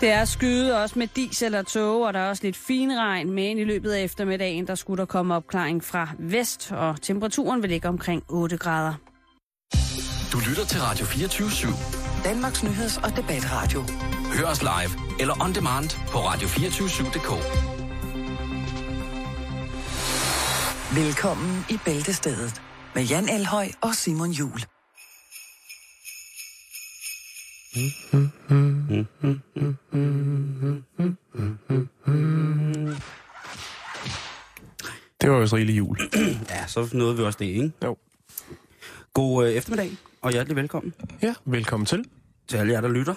Det er skyet også med dis eller tåge, og der er også lidt finregn, men i løbet af eftermiddagen, der skulle der komme opklaring fra vest, og temperaturen vil ligge omkring 8 grader. Du lytter til Radio 24-7. Danmarks nyheds- og debatradio. Hør os live eller on demand på radio247.dk. Velkommen i Bæltestedet med Jan Elhøj og Simon Juhl. Det var jo så rigelig jul. Ja, så nåede vi også det, ikke? Jo. God eftermiddag, og hjertelig velkommen. Ja, velkommen til. Til alle jer, der lytter.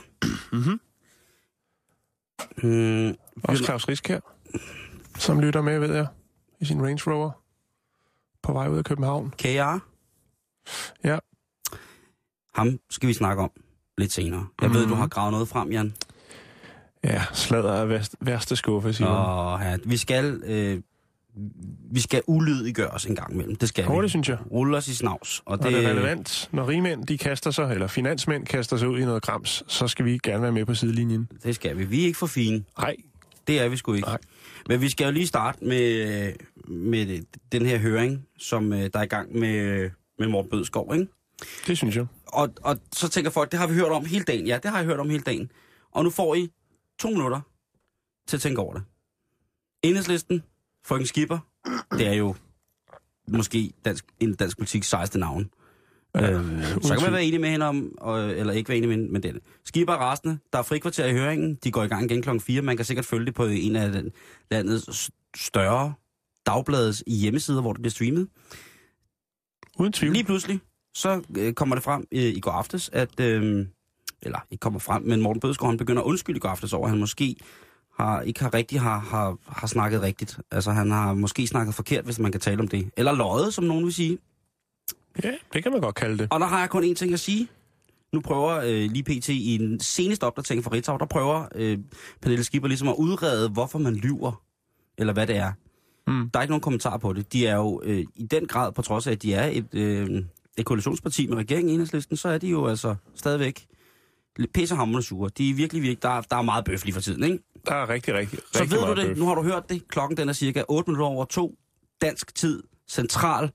Også Claus Riskegaard, som lytter med, ved jeg, i sin Range Rover på vej ud af København. KR? Ja. Ham skal vi snakke om lidt senere. Jeg ved, du har gravet noget frem, Jan. Ja, sladder er værste skuffe, Simon. Åh, ja. Vi skal ulydiggøre os en gang imellem. Det skal det, synes jeg. Rulle os i snavs. Og det er relevant. Når rigmænd, de kaster sig, eller finansmænd kaster sig ud i noget grams, så skal vi gerne være med på sidelinjen. Det skal vi. Vi er ikke for fine. Nej. Det er vi sgu ikke. Nej. Men vi skal jo lige starte med den her høring, som der er i gang med Morten Bødskov, ikke? Det synes jeg. Og så tænker folk, det har vi hørt om hele dagen. Ja, det har jeg hørt om hele dagen. Og nu får I 2 minutter til at tænke over det. Enhedslisten, Morten Skipper, det er jo måske dansk politik sejeste navn. Så kan man være enig med hende om, eller ikke være enig med den. Skipper og resten, der er frikvarter i høringen. De går i gang igen klokken 4. Man kan sikkert følge det på en af landets større dagbladets hjemmesider, hvor det bliver streamet. Uden tvivl. Lige pludselig, så kommer det frem i går aftes, men Morten Bødskov, han begynder at undskylde i går aftes over, at han måske ikke har snakket rigtigt. Altså, han har måske snakket forkert, hvis man kan tale om det. Eller løjet, som nogen vil sige. Ja, det kan man godt kalde det. Og der har jeg kun én ting at sige. Nu prøver lige pt. I den seneste opdatering fra Ritzau, der prøver Pernille Skipper ligesom at udrede, hvorfor man lyver. Eller hvad det er. Der er ikke nogen kommentar på det. De er jo i den grad, på trods af, at de er et koalitionsparti med regeringen i Enhedslisten, så er de jo altså stadigvæk lidt pissehamrende sure. De er virkelig, der er meget bøf lige for tiden, ikke? Der er rigtig så ved du det, bøf. Nu har du hørt det. Klokken den er cirka 8 minutter over 2 dansk tid, central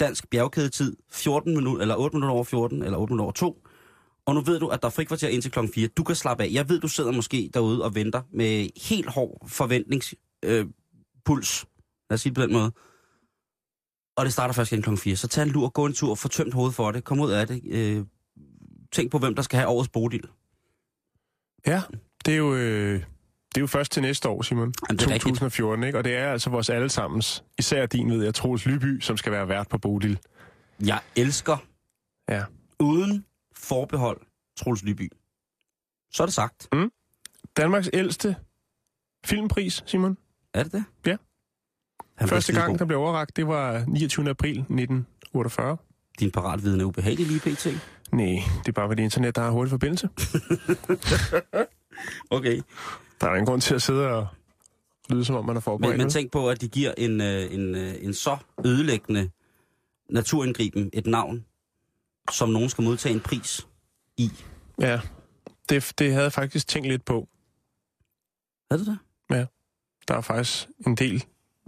dansk bjergkædetid, 8 minutter over 14, eller 8 minutter over 2. Og nu ved du, at der er frikvarter indtil klokken 4. Du kan slappe af. Jeg ved, du sidder måske derude og venter med helt hård forventningspuls. Lad os sige det på den måde. Og det starter først igen klokken 4. Så tag en lur, gå en tur, få tømt hovedet for det, kom ud af det. Tænk på, hvem der skal have årets Bodil. Ja, det er jo først til næste år, Simon. Jamen, 2014, ikke? Og det er altså vores allesammens, især din, ved jeg, Troels Lyby, som skal være vært på Bodil. Jeg elsker, ja, uden forbehold, Troels Lyby. Så er det sagt. Danmarks ældste filmpris, Simon. Er det det? Ja. Første gang, der blev overrakt, det var 29. april 1948. Din paratviden er ubehagelig lige pt. Nej, det er bare ved det internet, der har hurtig forbindelse. Okay. Der er ingen grund til at sidde og lyde, som om man er forberedt. Men tænk på, at de giver en så ødelæggende naturindgriben et navn, som nogen skal modtage en pris i. Ja, det havde jeg faktisk tænkt lidt på. Havde du det? Ja, der er faktisk en del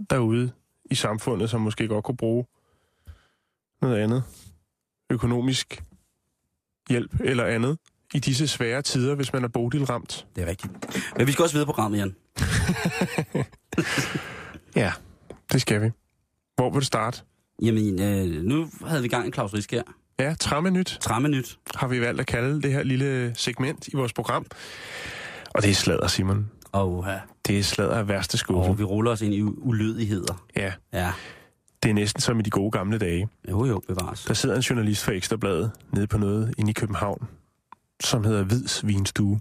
derude i samfundet, som måske godt kunne bruge noget andet økonomisk hjælp eller andet i disse svære tider, hvis man er bodilramt. Det er rigtigt. Men vi skal også videre på programmet, Jan. Ja, det skal vi. Hvor vil du starte? Jamen, nu havde vi gang i Claus Riskegaard. Ja, Trammenyt har vi valgt at kalde det her lille segment i vores program. Og det er sladder, Simon. Oha. Det er sladder af værste skuffe. Og vi ruller os ind i ulydigheder. Ja. Det er næsten som i de gode gamle dage. Jo, bevares. Der sidder en journalist fra Ekstra Bladet nede på noget inde i København, som hedder Hviids Vinstue.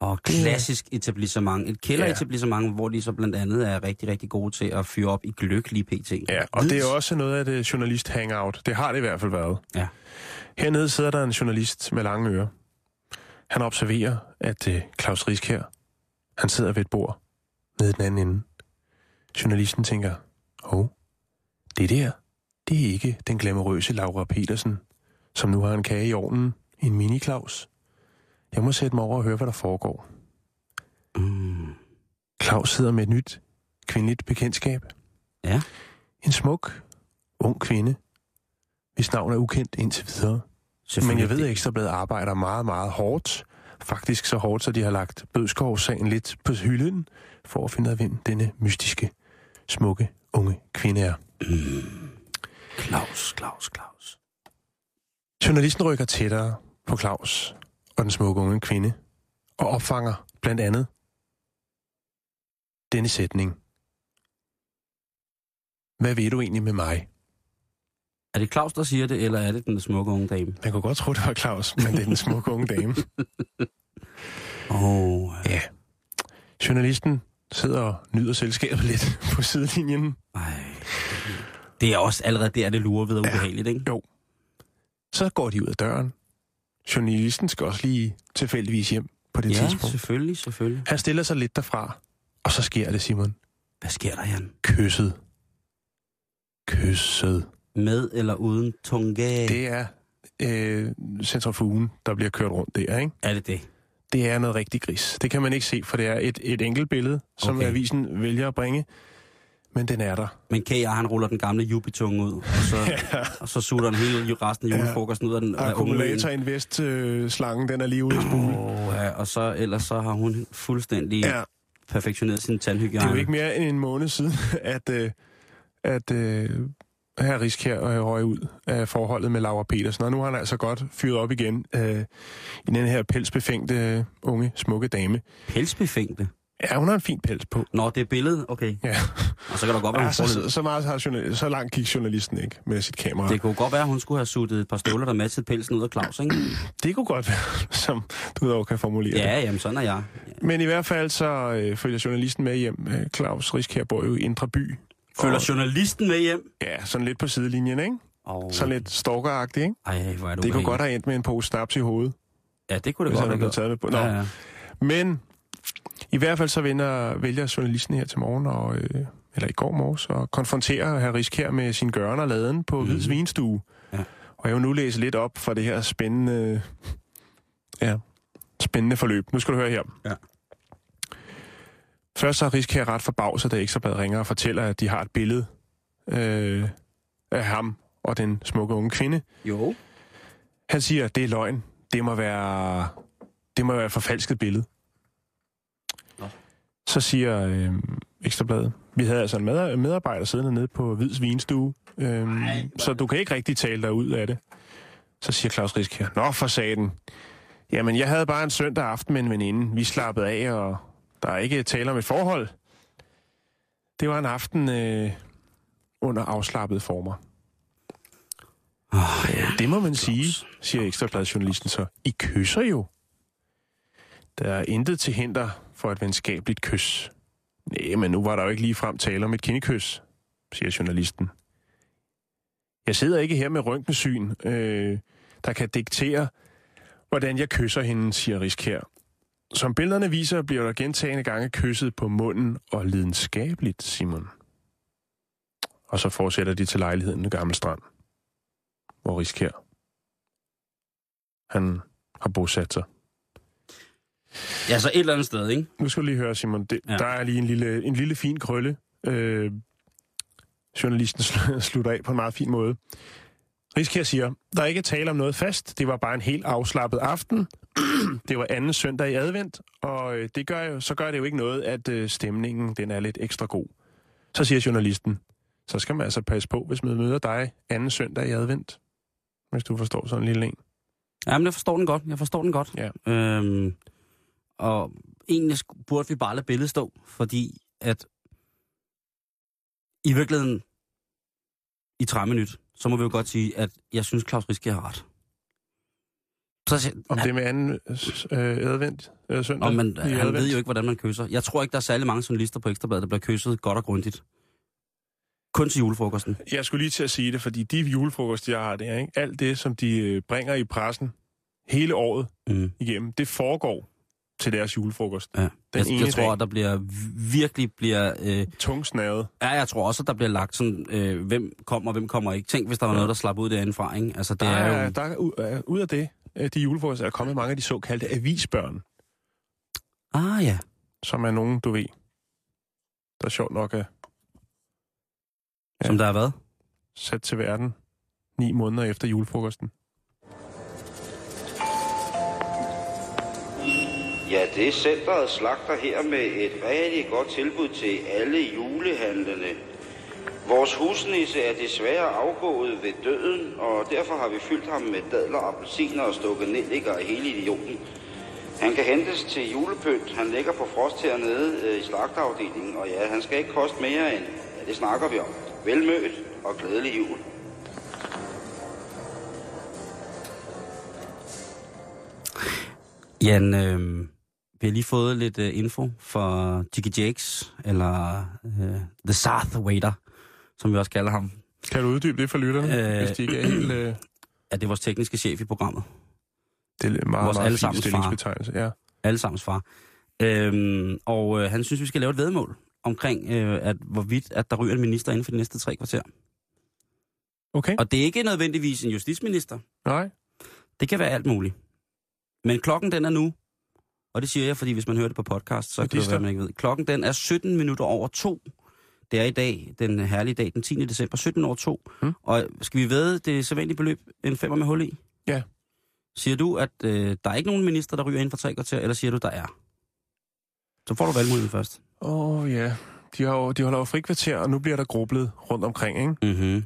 Og klassisk etablissement. Et kælderetablissement, ja, hvor de så blandt andet er rigtig, rigtig gode til at fyre op i gløggelige pt. Ja, og Hvids. Det er også noget af det journalist-hangout. Det har det i hvert fald været. Ja. Hernede sidder der en journalist med lange ører. Han observerer, at Claus Riskegaard, han sidder ved et bord nede i den anden ende. Journalisten tænker, det der, det er ikke den glamourøse Laura Petersen, som nu har en kage i ovnen, en mini-Claus. Jeg må sætte mig over og høre, hvad der foregår. Claus sidder med et nyt kvindeligt bekendtskab. Ja. En smuk, ung kvinde, hvis navn er ukendt indtil videre. Men jeg ved, at Ekstra Bladet arbejder meget, meget hårdt. Faktisk så hårdt, så de har lagt Bødskov-sagen lidt på hylden, for at finde ud af, hvem denne mystiske, smukke, unge kvinde er. Claus. Journalisten rykker tættere på Claus og den smukke unge kvinde, og opfanger blandt andet denne sætning. Hvad ved du egentlig med mig? Er det Claus, der siger det, eller er det den smukke unge dame? Man kunne godt tro, det var Claus, men det er den smukke unge dame. Ja. Journalisten sidder og nyder selskabet lidt på sidelinjen. Ej. Det er også allerede der, det lurer ved og ubehageligt, ikke? Jo. Så går de ud af døren. Journalisten skal også lige tilfældigvis hjem på det tidspunkt. Ja, selvfølgelig. Han stiller sig lidt derfra, og så sker det, Simon. Hvad sker der, Jan? Kysset. Med eller uden tunge? Det er centrifugen, der bliver kørt rundt der, ikke? Er det det? Det er noget rigtig gris. Det kan man ikke se, for det er et enkelt billede, som avisen vælger at bringe. Men den er der. Men K.A. han ruller den gamle jubitunge ud, og så sutter han hele resten af julefrokosten ud af den. Akkumulatorinvest-slangen, den er lige ude i spulen. Ja, og så, ellers så har hun fuldstændig perfektioneret sin tandhygiejne. Det er jo ikke mere end en måned siden, at her Riskegaard røg ud af forholdet med Laura Petersen, og nu har han altså godt fyret op igen i den her pelsbefængte unge, smukke dame. Pelsbefængte? Ja, hun har en fin pels på. Nå, det er billedet? Okay. Ja. Og så kan der godt være, så langt gik journalisten ikke med sit kamera. Det kunne godt være, hun skulle have suttet et par støvler, der matchede pelsen ud af Claus, ikke? Det kunne godt være, som du dog kan formulere det. Ja, jamen sådan er jeg. Ja. Men i hvert fald så følger journalisten med hjem. Claus Riskegaard bor jo i Indre By. Følger journalisten med hjem? Ja, sådan lidt på sidelinjen, ikke? Så lidt stalker-agtigt, ikke? Ej, hvor er det kunne godt have endt med en pose snaps i hovedet. Ja, det kunne det godt have taget med. Ja. Men i hvert fald så vælger journalisten her til morgen, eller i går morges, og konfronterer hr. Riskegaard med sin gøren og laden på Hviids Vinstue. Ja. Og jeg vil nu læse lidt op for det her spændende forløb. Nu skal du høre her. Ja. Først så har Riskegaard ret forbavset, da Ekstra Bladet ringer og fortæller, at de har et billede af ham og den smukke unge kvinde. Jo. Han siger, at det er løgn. Det må være et forfalsket billede. Nå. Så siger Ekstra Bladet, vi havde altså en medarbejder siddende nede på Hviids Vinstue, så du kan ikke rigtig tale dig ud af det. Så siger Claus Riskegaard, nå for satan. Jamen, jeg havde bare en søndag aften med en veninde. Vi slappede af, og der er ikke tale om et forhold. Det var en aften under afslappede former. Det må man sige, siger Ekstra Bladet journalisten så. I kysser jo. Der er intet til hinder for et venskabeligt kys. Næh, men nu var der jo ikke ligefrem tale om et kindekys, siger journalisten. Jeg sidder ikke her med røntgensyn, der kan diktere, hvordan jeg kysser hende, siger Riskegaard. Som billederne viser, bliver der gentagende gange kysset på munden og lidenskabeligt, Simon. Og så fortsætter de til lejligheden ved Gamle Strand, hvor Riskegaard han har bosat sig. Ja, så et eller andet sted, ikke? Nu skal du lige høre, Simon. Der er lige en lille fin krølle. Journalisten slutter af på en meget fin måde. Riskegaard siger, der er ikke tale om noget fast. Det var bare en helt afslappet aften. Det var anden søndag i advent. Og så gør det jo ikke noget, at stemningen den er lidt ekstra god. Så siger journalisten, så skal man altså passe på, hvis man møder dig anden søndag i advent. Hvis du forstår sådan en lille en. Jamen, jeg forstår den godt. Ja. Og egentlig burde vi bare lade billedet stå, fordi at i virkeligheden i 30 minutter, så må vi jo godt sige, at jeg synes, Claus Riskegaard har ret. Om det med anden advent søndag? Han ved jo ikke, hvordan man kysser. Jeg tror ikke, der er særlig mange journalister på Ekstra Bladet, der bliver kysset godt og grundigt. Kun til julefrokosten. Jeg skulle lige til at sige det, fordi de julefrokoster, jeg har der, ikke? Alt det, som de bringer i pressen hele året igennem, det foregår til deres julefrokost. Ja. Jeg tror, at der virkelig bliver tungsnavet. Ja, jeg tror også, at der bliver lagt sådan, hvem kommer ikke. Tænk, hvis der var noget, der slap ud derindefra, ikke? Altså, det er jo... ud af det, de julefrokoster, er kommet mange af de såkaldte avisbørn. Ah, ja. Som er nogen, du ved, der sjovt nok er... Ja, som der er hvad? Sat til verden 9 måneder efter julefrokosten. Ja, det er centeret slagter her med et rigtig godt tilbud til alle julehandlerne. Vores husnisse er desværre afgået ved døden, og derfor har vi fyldt ham med dadler, appelsiner og stukket nelliker af hele idioten. Han kan hentes til julepynt. Han ligger på frost hernede i slagterafdelingen, og ja, han skal ikke koste mere end... Ja, det snakker vi om. Velmødt og glædelig jul. Jan, vi har lige fået lidt info fra Jiggy Jakes, eller The South Waiter, som vi også kalder ham. Kan du uddybe det for lytterne, hvis de ikke er helt... Ja, det er vores tekniske chef i programmet. Det er meget, vores meget fin stillingsbetegnelse, ja. Allesammens far. Og han synes, vi skal lave et væddemål omkring, at hvorvidt at der ryger en minister inden for de næste 3 kvarter. Okay. Og det er ikke nødvendigvis en justitsminister. Nej. Det kan være alt muligt. Men klokken den er nu, og det siger jeg, fordi hvis man hører det på podcast, så kan det være, man ikke ved. Klokken den er 17 minutter over 2. Det er i dag, den herlige dag, den 10. december, 17 over 2. Og skal vi vædde det sædvanlige beløb, en femmer med hul i? Ja. Siger du, at der er ikke nogen minister, der ryger inden for 3 kvarter, eller siger du, der er? Så får du valgmuligheden først. Ja. De holder jo frikvarter, og nu bliver der grublet rundt omkring, ikke? Mm-hmm.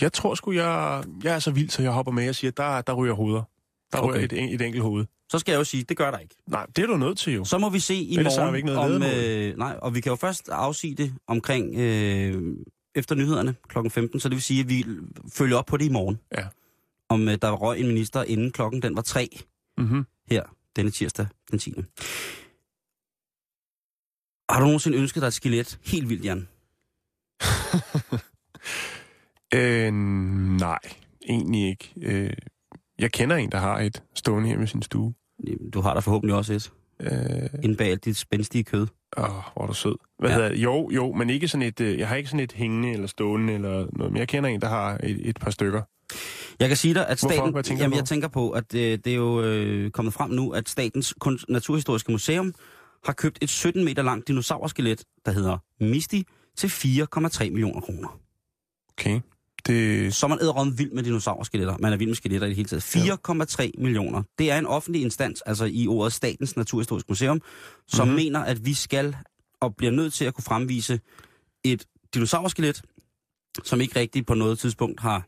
Jeg tror sgu, jeg er så vild, så jeg hopper med og siger, der ryger hoveder. Der okay. Ryger et enkelt hoved. Så skal jeg jo sige, det gør der ikke. Nej, det er du nødt til jo. Så må vi se i morgen om... nej, og vi kan jo først afsige det omkring efter nyhederne klokken 15, så det vil sige, at vi følger op på det i morgen. Ja. Om der røg en minister inden klokken, den var 3. Mm-hmm. Her, denne tirsdag, den 10. Har du nogensinde ønsket dig et skelet? Helt vildt, Jan. Nej, egentlig ikke. Jeg kender en, der har et stående hjemme i sin stue. Du har der forhåbentlig også et. Inden bag alt dit spændstige kød. Hvor er du sød. Hvad hedder det? Jo, men ikke sådan et, jeg har ikke sådan et hængende eller stående eller noget. Men jeg kender en, der har et par stykker. Jeg kan sige dig, at staten... Hvorfor? Hvad tænker du på? Jeg tænker på, at det er jo kommet frem nu, at Statens Naturhistoriske Museum har købt et 17 meter langt dinosaurskelet, der hedder Misty, til 4,3 millioner kroner. Okay. Det... Så man æder vild med dinosaursskeletter. Man er vild med skeletter i det hele taget. 4,3 millioner. Det er en offentlig instans, altså i ordet Statens Naturhistoriske Museum, som mener, at vi skal og bliver nødt til at kunne fremvise et dinosaurskelet, som ikke rigtigt på noget tidspunkt har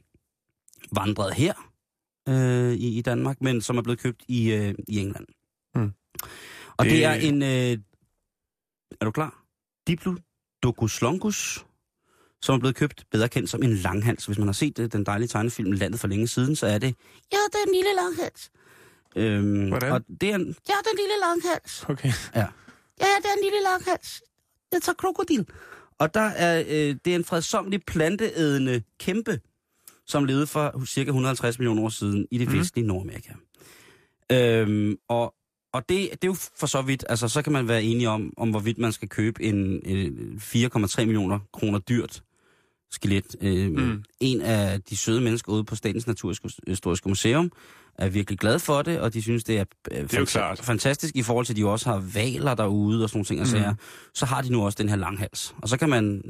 vandret her i Danmark, men som er blevet købt i England. Mm. Og det er en... er du klar? Diplodocus longus, som er blevet købt, bedre kendt som en langhals. Hvis man har set den dejlige tegnefilm Landet for længe siden, så er det... Ja, det er en lille langhals. Hvordan? Og det er en... Ja, det er en lille langhals. Okay. Ja. Ja, det er en lille langhals. Det er så krokodil. Og der er, det er en fredsomlig planteædende kæmpe, som levede for cirka 150 millioner år siden i det vestlige Nordamerika. Og det er jo for så vidt, altså så kan man være enige om hvorvidt man skal købe en 4,3 millioner kroner dyrt skelet. En af de søde mennesker ude på Statens Naturhistoriske Museum er virkelig glad for det, og de synes, det er, fantastisk i forhold til, at de også har valer derude og sådan nogle ting. Så har de nu også den her langhals. Og så kan man...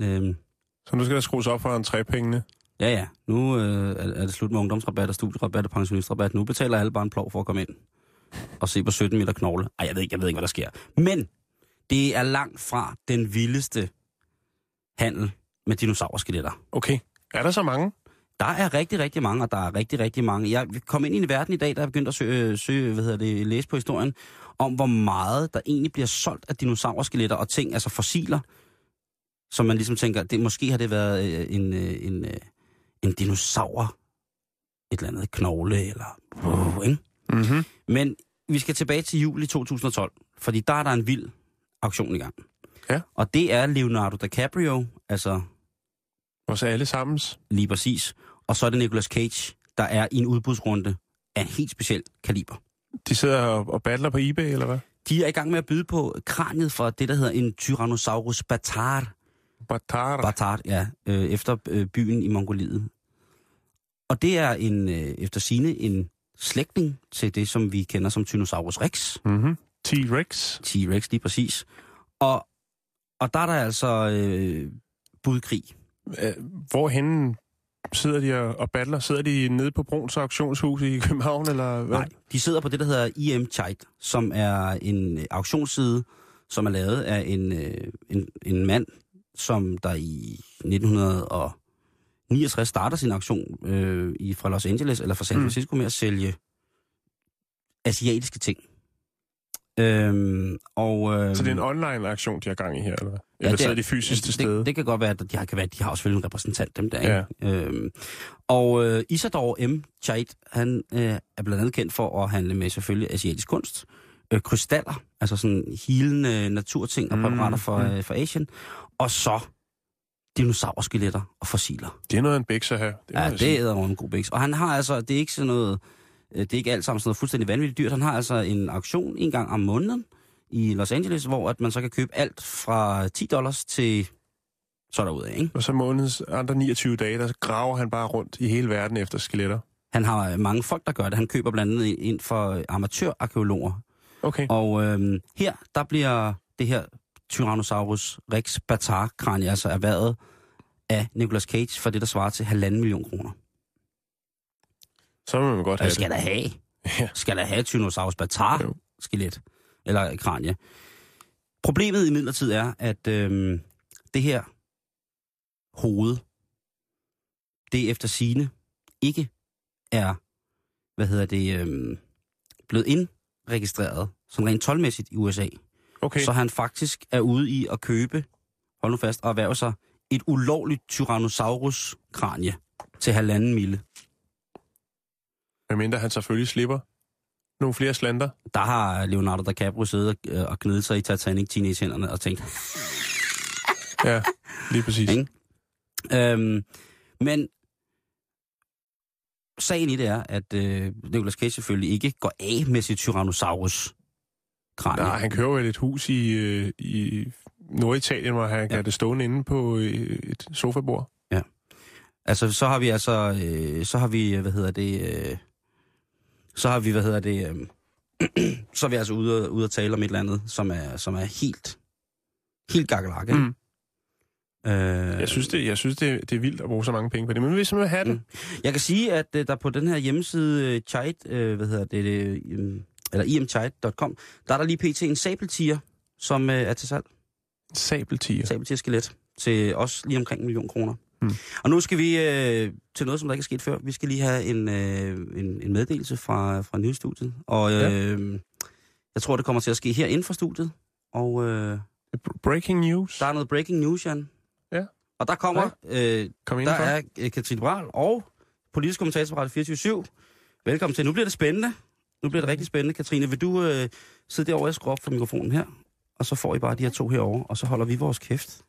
Så nu skal der skrues op for en trepengene? Ja. Nu er det slut med ungdomsrabat og studierabat og pensionistrabat. Nu betaler alle bare en plov for at komme ind og se på 17 meter knogle. Ej, jeg ved ikke, hvad der sker. Men det er langt fra den vildeste handel med dinosauerskeletter. Okay. Er der så mange? Der er rigtig, rigtig mange, og der er rigtig, rigtig mange. Jeg kom ind i en verden i dag, der er begyndt at søge læse på historien, om hvor meget der egentlig bliver solgt af dinosauerskeletter og ting, altså fossiler, som man ligesom tænker, det, måske har det været en dinosaur, et eller andet knogle, eller... ikke? Mm-hmm. Men vi skal tilbage til juli 2012, fordi der er der en vild auktion i gang. Ja. Og det er Leonardo DiCaprio, altså... Vores allesammens. Lige præcis. Og så er det Nicolas Cage, der er i en udbudsrunde af en helt speciel kaliber. De sidder og battler på eBay, eller hvad? De er i gang med at byde på kraniet fra det, der hedder en Tyrannosaurus batar. Batar, ja. Efter byen i Mongoliet. Og det er en slægtning til det, som vi kender som Tyrannosaurus Rex. Mm-hmm. T-Rex. T-Rex, lige præcis. Og Og der er der altså budkrig. Hvorhenne sidder de og battler? Sidder de nede på Bruns auktionshus i København? Eller hvad? Nej, de sidder på det, der hedder IM Chite, som er en auktionsside, som er lavet af en mand, som der i 1969 starter sin auktion fra Los Angeles, eller fra San Francisco, med at sælge asiatiske ting. Så det er en online-aktion, de har gang i her, eller hvad? Ja, eller sidder de fysisk til stede? Det kan godt være, at de har også vel en repræsentant, dem der, ikke? Ja. Isador M. Chait, han er blandt andet kendt for at handle med selvfølgelig asiatisk kunst, krystaller, altså sådan hilende naturting og præparater for Asien, og så dinosaurskeletter og fossiler. Det er noget af en bækse her. Ja, det er noget en god bækse. Og han har altså, det er ikke sådan noget... Det er ikke alt sammen sådan noget fuldstændig vanvittigt dyrt. Han har altså en auktion en gang om måneden i Los Angeles, hvor at man så kan købe alt fra $10 til så derudad, ikke? Og så månedens andre 29 dage, der graver han bare rundt i hele verden efter skeletter. Han har mange folk, der gør det. Han køber blandt andet ind for amatørarkæologer. Okay. Og her, der bliver det her Tyrannosaurus Rex batarkranje altså erhvervet af Nicolas Cage for det, der svarer til 1,5 million kroner. Så må man godt have det. Skal der have? Ja. Skal der have Tyrannosaurus batar-skelet? Eller kranje? Problemet imidlertid er, at det her hoved, det efter sigende ikke er, blevet indregistreret, sådan rent toldmæssigt i USA. Okay. Så han faktisk er ude i at købe, hold nu fast, og erhverve sig et ulovligt Tyrannosaurus-kranje til 1,5 mille. Medmindre han selvfølgelig slipper nogle flere slander. Der har Leonardo DiCaprio siddet og glædet sig i Titanic teenagehænderne og tænkt... Ja, lige præcis. Men sagen i det er, at Nicolas Cage selvfølgelig ikke går af med sit Tyrannosaurus-kranje. Nej, han kører jo et hus i Norditalien, hvor han kan det stående inde på et sofabord. Ja. Altså, så er vi altså ude at tale om et eller andet, som er helt gakkelakke. Mm. Jeg synes det er vildt at bruge så mange penge på det, men vi simpelthen have det. Mm. Jeg kan sige, at der på den her hjemmeside imchite.com, der er der lige pt. En sabeltiger, som er til salg. Sabeltiger skelet til også lige omkring 1 million kroner. Mm. Og nu skal vi til noget, som der ikke er sket før. Vi skal lige have en meddelelse fra nyhedsstudiet. Og jeg tror, det kommer til at ske her inden for studiet. Og, breaking news. Der er noget breaking news, Jan. Ja. Og der kommer... Der er Katrine Brahl og politisk kommentator på Radio 24-7. Velkommen til. Nu bliver det spændende. Nu bliver det rigtig spændende. Katrine, vil du sidde derovre og skrue op for mikrofonen her? Og så får I bare de her to herovre, og så holder vi vores kæft.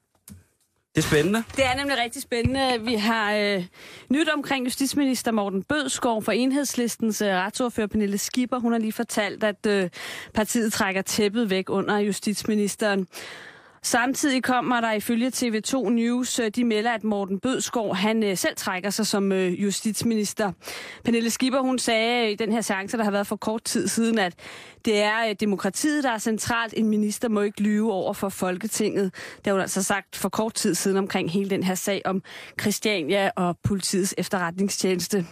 Det er spændende. Det er nemlig rigtig spændende. Vi har nyt omkring justitsminister Morten Bødskov fra Enhedslistens retsordfører Pernille Skipper. Hun har lige fortalt, at partiet trækker tæppet væk under justitsministeren. Samtidig kommer der ifølge TV2 News, de melder, at Morten Bødskov, han selv trækker sig som justitsminister. Pernille Skipper, hun sagde i den her seance, der har været for kort tid siden, at det er demokratiet, der er centralt. En minister må ikke lyve over for Folketinget. Det har hun altså sagt for kort tid siden omkring hele den her sag om Christiania og politiets efterretningstjeneste.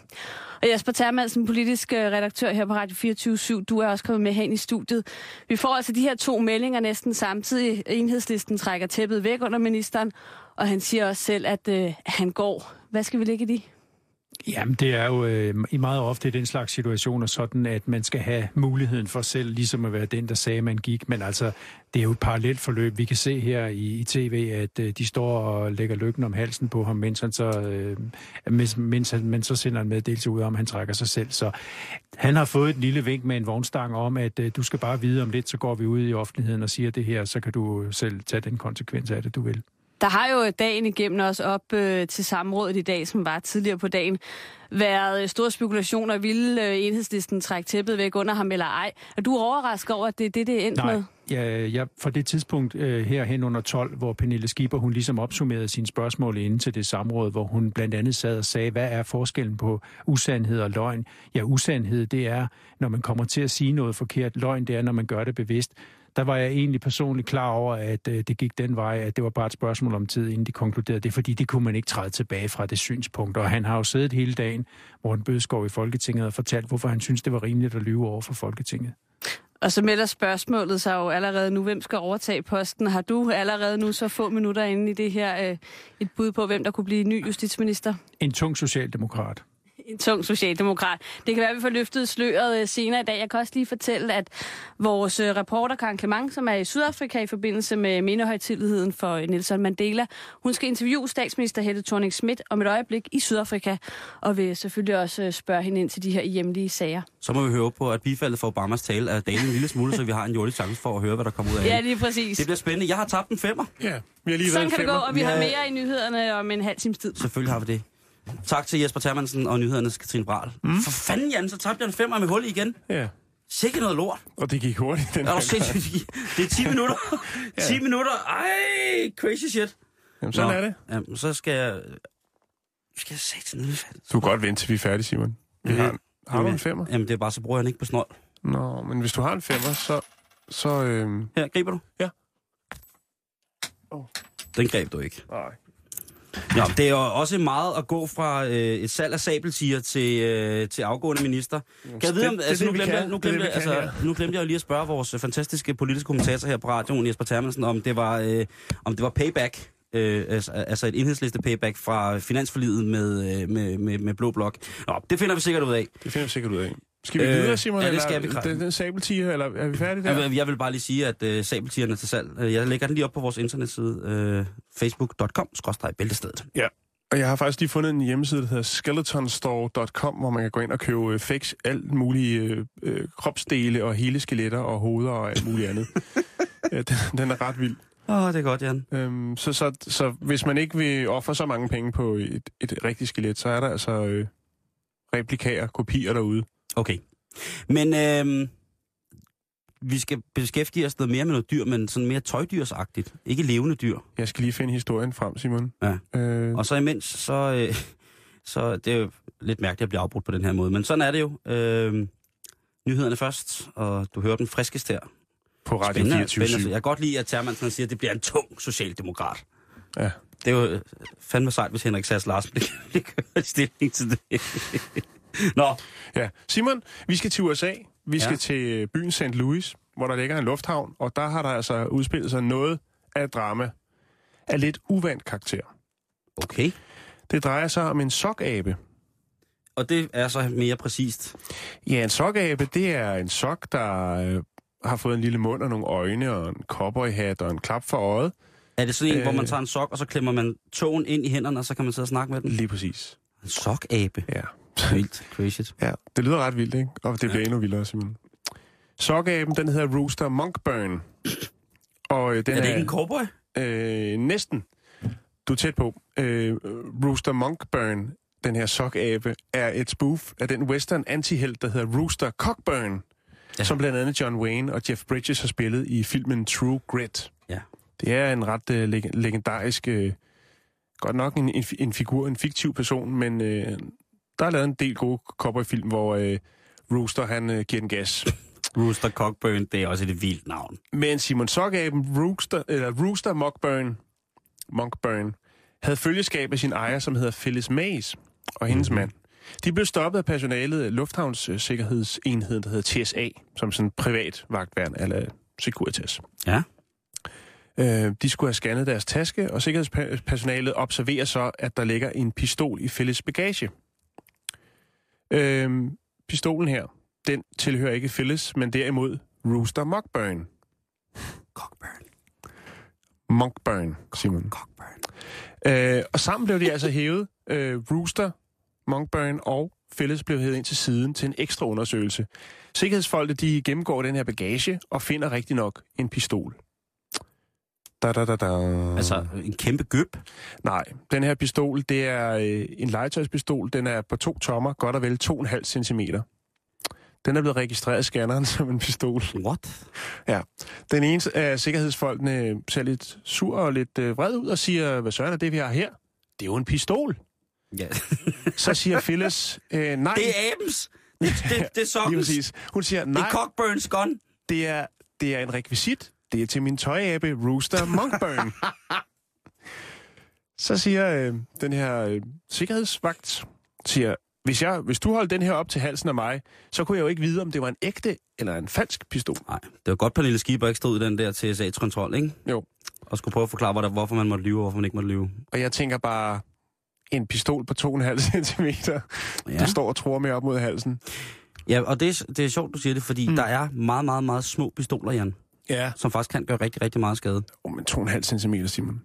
Og Jesper Termansen, politisk redaktør her på Radio 24-7, du er også kommet med hen i studiet. Vi får altså de her to meldinger næsten samtidig. Enhedslisten trækker tæppet væk under ministeren, og han siger også selv, at han går. Hvad skal vi lægge i det? Jamen, det er jo meget ofte i den slags situationer sådan, at man skal have muligheden for selv ligesom at være den, der sagde, man gik. Men altså, det er jo et parallelt forløb. Vi kan se her i tv, at de står og lægger lykken om halsen på ham, mens han så, så sender en meddelelse ud om, han trækker sig selv. Så han har fået et lille vink med en vognstang om, at du skal bare vide om lidt, så går vi ud i offentligheden og siger det her, så kan du selv tage den konsekvens af det, du vil. Der har jo dagen igennem også op til samrådet i dag, som var tidligere på dagen, været store spekulationer. Ville Enhedslisten trække tæppet væk under ham eller ej? Er du overrasket over, at det er det endte med? Ja, fra det tidspunkt her hen under 12, hvor Pernille Skipper, hun ligesom opsummerede sine spørgsmål inden til det samråd, hvor hun blandt andet sad og sagde, hvad er forskellen på usandhed og løgn? Ja, usandhed, det er, når man kommer til at sige noget forkert. Løgn, det er, når man gør det bevidst. der var jeg egentlig personligt klar over, at det gik den vej, at det var bare et spørgsmål om tid, inden de konkluderede det, fordi det kunne man ikke træde tilbage fra det synspunkt. Og han har jo siddet hele dagen, Morten Bødskov, i Folketinget og fortalt, hvorfor han synes, det var rimeligt at lyve over for Folketinget. Og så melder spørgsmålet sig jo allerede nu, hvem skal overtage posten? Har du allerede nu så få minutter inde i det her et bud på, hvem der kunne blive ny justitsminister? En tung socialdemokrat. En tung socialdemokrat. Det kan være, at vi får løftet sløret senere i dag. Jeg kan også lige fortælle, at vores reporter, Karen Clement, som er i Sydafrika i forbindelse med mindehøjtideligheden for Nelson Mandela, hun skal interviewe statsminister Helle Thorning-Schmidt om et øjeblik i Sydafrika, og vil selvfølgelig også spørge hende ind til de her hjemlige sager. Så må vi høre på, at bifaldet for Obamas tale er dagen en lille smule, så vi har en jordig chance for at høre, hvad der kommer ud af hende. Ja, lige præcis. Det bliver spændende. Jeg har tabt en femmer. Ja, vi har lige sådan været en femmer. Sådan kan det gå, og vi har mere i nyhederne om en halv times tid. Selvfølgelig har vi det. Tak til Jesper Termansen og nyhedernes Katrine Brahl. Mm. For fanden, Jan, så tabte jeg en femmer med hul igen. Ja. Sikke noget lort. Og det gik hurtigt, den her. Det er 10 minutter. 10 minutter. Ej, crazy shit. Jamen, sådan er det. Jamen, så skal jeg... sætte en udfald. Du kan godt vente, til vi er færdige, Simon. Har du en femmer? Jamen, det er bare, så bruger jeg den ikke på snold. Nå, men hvis du har en femmer, så her, griber du? Ja. Oh. Den greb du ikke. Nej. Ja, det er jo også meget at gå fra et salg af sabeltiger til afgående minister. Nu glemte jeg jo lige at spørge vores fantastiske politiske kommentator her på radioen, Jesper Termansen, om det var, payback, altså et enhedsliste payback fra finansforliget med Blå Blok. Nå, det finder vi sikkert ud af. Skal vi videre, Simon? Ja, det skal vi. Den sabeltiger, eller er vi færdige der? Jeg vil bare lige sige, at sabeltigerne er til salg. Jeg lægger den lige op på vores internetside, facebook.com/bæltestedet. Ja, og jeg har faktisk lige fundet en hjemmeside, der hedder skeletonstore.com, hvor man kan gå ind og købe fix alt mulige kropsdele og hele skeletter og hoveder og alt muligt andet. Den er ret vild. Det er godt, Jan. Så hvis man ikke vil ofre så mange penge på et rigtigt skelet, så er der altså replikager, kopier derude. Okay. Men vi skal beskæftige os noget mere med noget dyr, men sådan mere tøjdyrsagtigt. Ikke levende dyr. Jeg skal lige finde historien frem, Simon. Ja. Og så imens, så det er jo lidt mærkeligt at blive afbrudt på den her måde. Men sådan er det jo. Nyhederne først, og du hører den friskeste her. På Radio 24-7. Jeg kan godt lide, at Termansen siger, at det bliver en tung socialdemokrat. Ja. Det er jo fandme sejt, hvis Henrik Sass Larsen bliver kørt i stilling til det. Nå. Ja. Simon, vi skal til USA. Vi skal til byen St. Louis, hvor der ligger en lufthavn, og der har der altså udspillet sig noget af drama af lidt uvandt karakter. Okay. Det drejer sig om en sokabe. Og det er så mere præcist? Ja, en sokabe, det er en sok, der har fået en lille mund og nogle øjne og en cowboyhat og en klap for øjet. Er det sådan en, hvor man tager en sok, og så klemmer man tåen ind i hænderne, og så kan man sidde og snakke med den? Lige præcis. En sokabe? Ja. Vildt, crazy. Ja, det lyder ret vildt, ikke? Og det bliver endnu vildere, Simon. Sokaben, den hedder Rooster Monkburn. Og den er det ikke en cowboy? Næsten. Du er tæt på. Rooster Monkburn, den her sokabe, er et spoof af den western antihelt, der hedder Rooster Cogburn, som blandt andet John Wayne og Jeff Bridges har spillet i filmen True Grit. Ja. Det er en ret legendarisk, godt nok en figur, en fiktiv person, men... Der er lavet en del gode cowboyfilm, hvor Rooster giver den gas. Rooster Cogburn, det er også et vildt navn. Men Simon Sokaben, Rooster Monkburn, havde følgeskab af sin ejer, som hedder Phyllis Mays og hendes mand. De blev stoppet af personalet af lufthavnssikkerhedsenheden, der hedder TSA, som sådan en privat vagtværn eller Securitas. Ja. De skulle have scannet deres taske, og sikkerhedspersonalet observerer så, at der ligger en pistol i Phyllis' bagage. Pistolen her, den tilhører ikke Phyllis, men derimod Rooster Monkburn. Monkburn, Simon. Og sammen blev de altså hævet. Rooster Monkburn og Phyllis blev hævet ind til siden til en ekstra undersøgelse. Sikkerhedsfolket, de gennemgår den her bagage og finder rigtig nok en pistol. Altså en kæmpe gøb? Nej, den her pistol, det er en legetøjspistol. Den er på 2 tommer, godt og vel 2,5 centimeter. Den er blevet registreret af scanneren som en pistol. What? Ja. Den ene af sikkerhedsfolkene ser lidt sur og lidt vred ud og siger, hvad søren er det, vi har her? Det er jo en pistol. Ja. Så siger Phyllis, nej. Det er abens. Det er sokkens. Hun siger, nej. Det er Cogburns gun. Det er Det er en rekvisit. Det er til min tøjabe, Rooster Monkburn. Så siger den her sikkerhedsvagt, siger, hvis du holdt den her op til halsen af mig, så kunne jeg jo ikke vide, om det var en ægte eller en falsk pistol. Nej, det var godt, Pernille Skipper ikke stod i den der TSA-kontrol, ikke? Jo. Og skulle prøve at forklare, hvorfor man måtte lyve, og hvorfor man ikke måtte lyve. Og jeg tænker bare, en pistol på 2,5 centimeter, ja. Der står og tror med op mod halsen. Ja, og det er sjovt, du siger det, fordi der er meget, meget, meget små pistoler, Jan. Ja. Som faktisk kan gøre rigtig, rigtig meget skade. Oh, men 2,5 centimeter, Simon.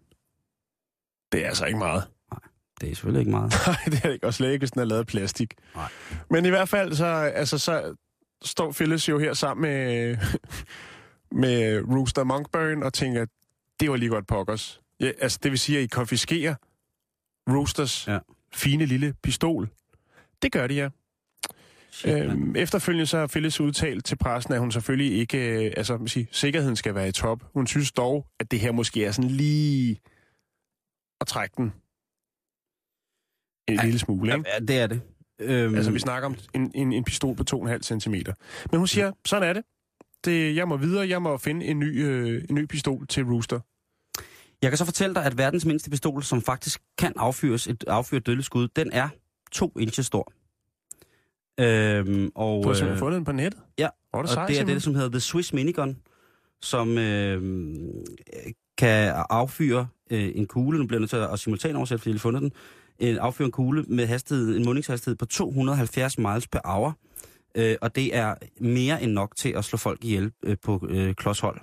Det er altså ikke meget. Nej, det er selvfølgelig ikke meget. Nej, det er ikke, og slet ikke, hvis den er lavet af plastik. Nej. Men i hvert fald, så står Phyllis jo her sammen med Rooster Monkburn og tænker, det var lige godt pokkers. Ja, altså, det vil sige, at I konfiskerer Roosters fine lille pistol. Det gør de, ja. Efterfølgende så har Phyllis udtalt til pressen, at hun selvfølgelig ikke... sikkerheden skal være i top. Hun synes dog, at det her måske er sådan lige... at trække den en lille smule, ikke? Ja, det er det. Vi snakker om en pistol på 2,5 centimeter. Men hun siger, sådan er det. Jeg må videre, jeg må finde en ny pistol til Rooster. Jeg kan så fortælle dig, at verdens mindste pistol, som faktisk kan affyre et dødeligt skud, den er 2 inches stor. Du har simpelthen fundet den på nettet? Ja, det er det, som hedder The Swiss Minigun, som kan affyre en kugle, nu bliver jeg nødt til at simultanoversætte, fordi jeg har fundet den, affyre en kugle med en mundingshastighed på 270 miles per hour, og det er mere end nok til at slå folk ihjel på klodshold.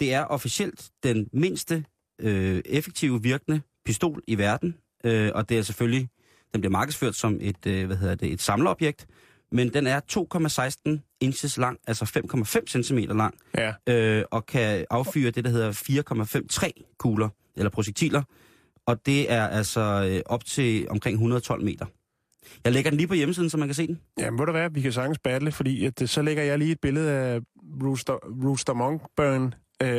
Det er officielt den mindste effektive virkende pistol i verden, og det er selvfølgelig, den bliver markedsført som et samleobjekt, men den er 2,16 inches lang, altså 5,5 centimeter lang, og kan affyre det, der hedder 4,53 kugler, eller projektiler, og det er op til omkring 112 meter. Jeg lægger den lige på hjemmesiden, så man kan se den. Ja, må det være, vi kan sagtens battle, fordi så lægger jeg lige et billede af Rooster Monkburn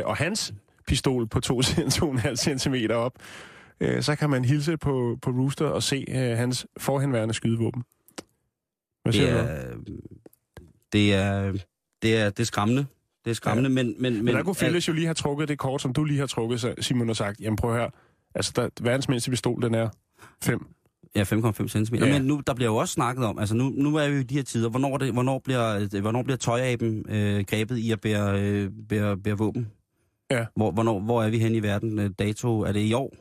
og hans pistol på 2,5 centimeter op. Så kan man hilse på Rooster og se hans forhenværende skydevåben. Hvad siger du? Det er skræmmende. Det er skræmmende, ja. men der kunne Phyllis jo lige have trukket det kort, som du lige har trukket, Simon, og sagt, jamen prøv at høre, verdens mindste pistol, den er 5,5 centimeter. Ja. Men nu, der bliver jo også snakket om, nu er vi jo i de her tider, hvornår bliver tøjaben grebet i at bære våben? Ja. Hvor er vi hen i verden? Dato, er det i år?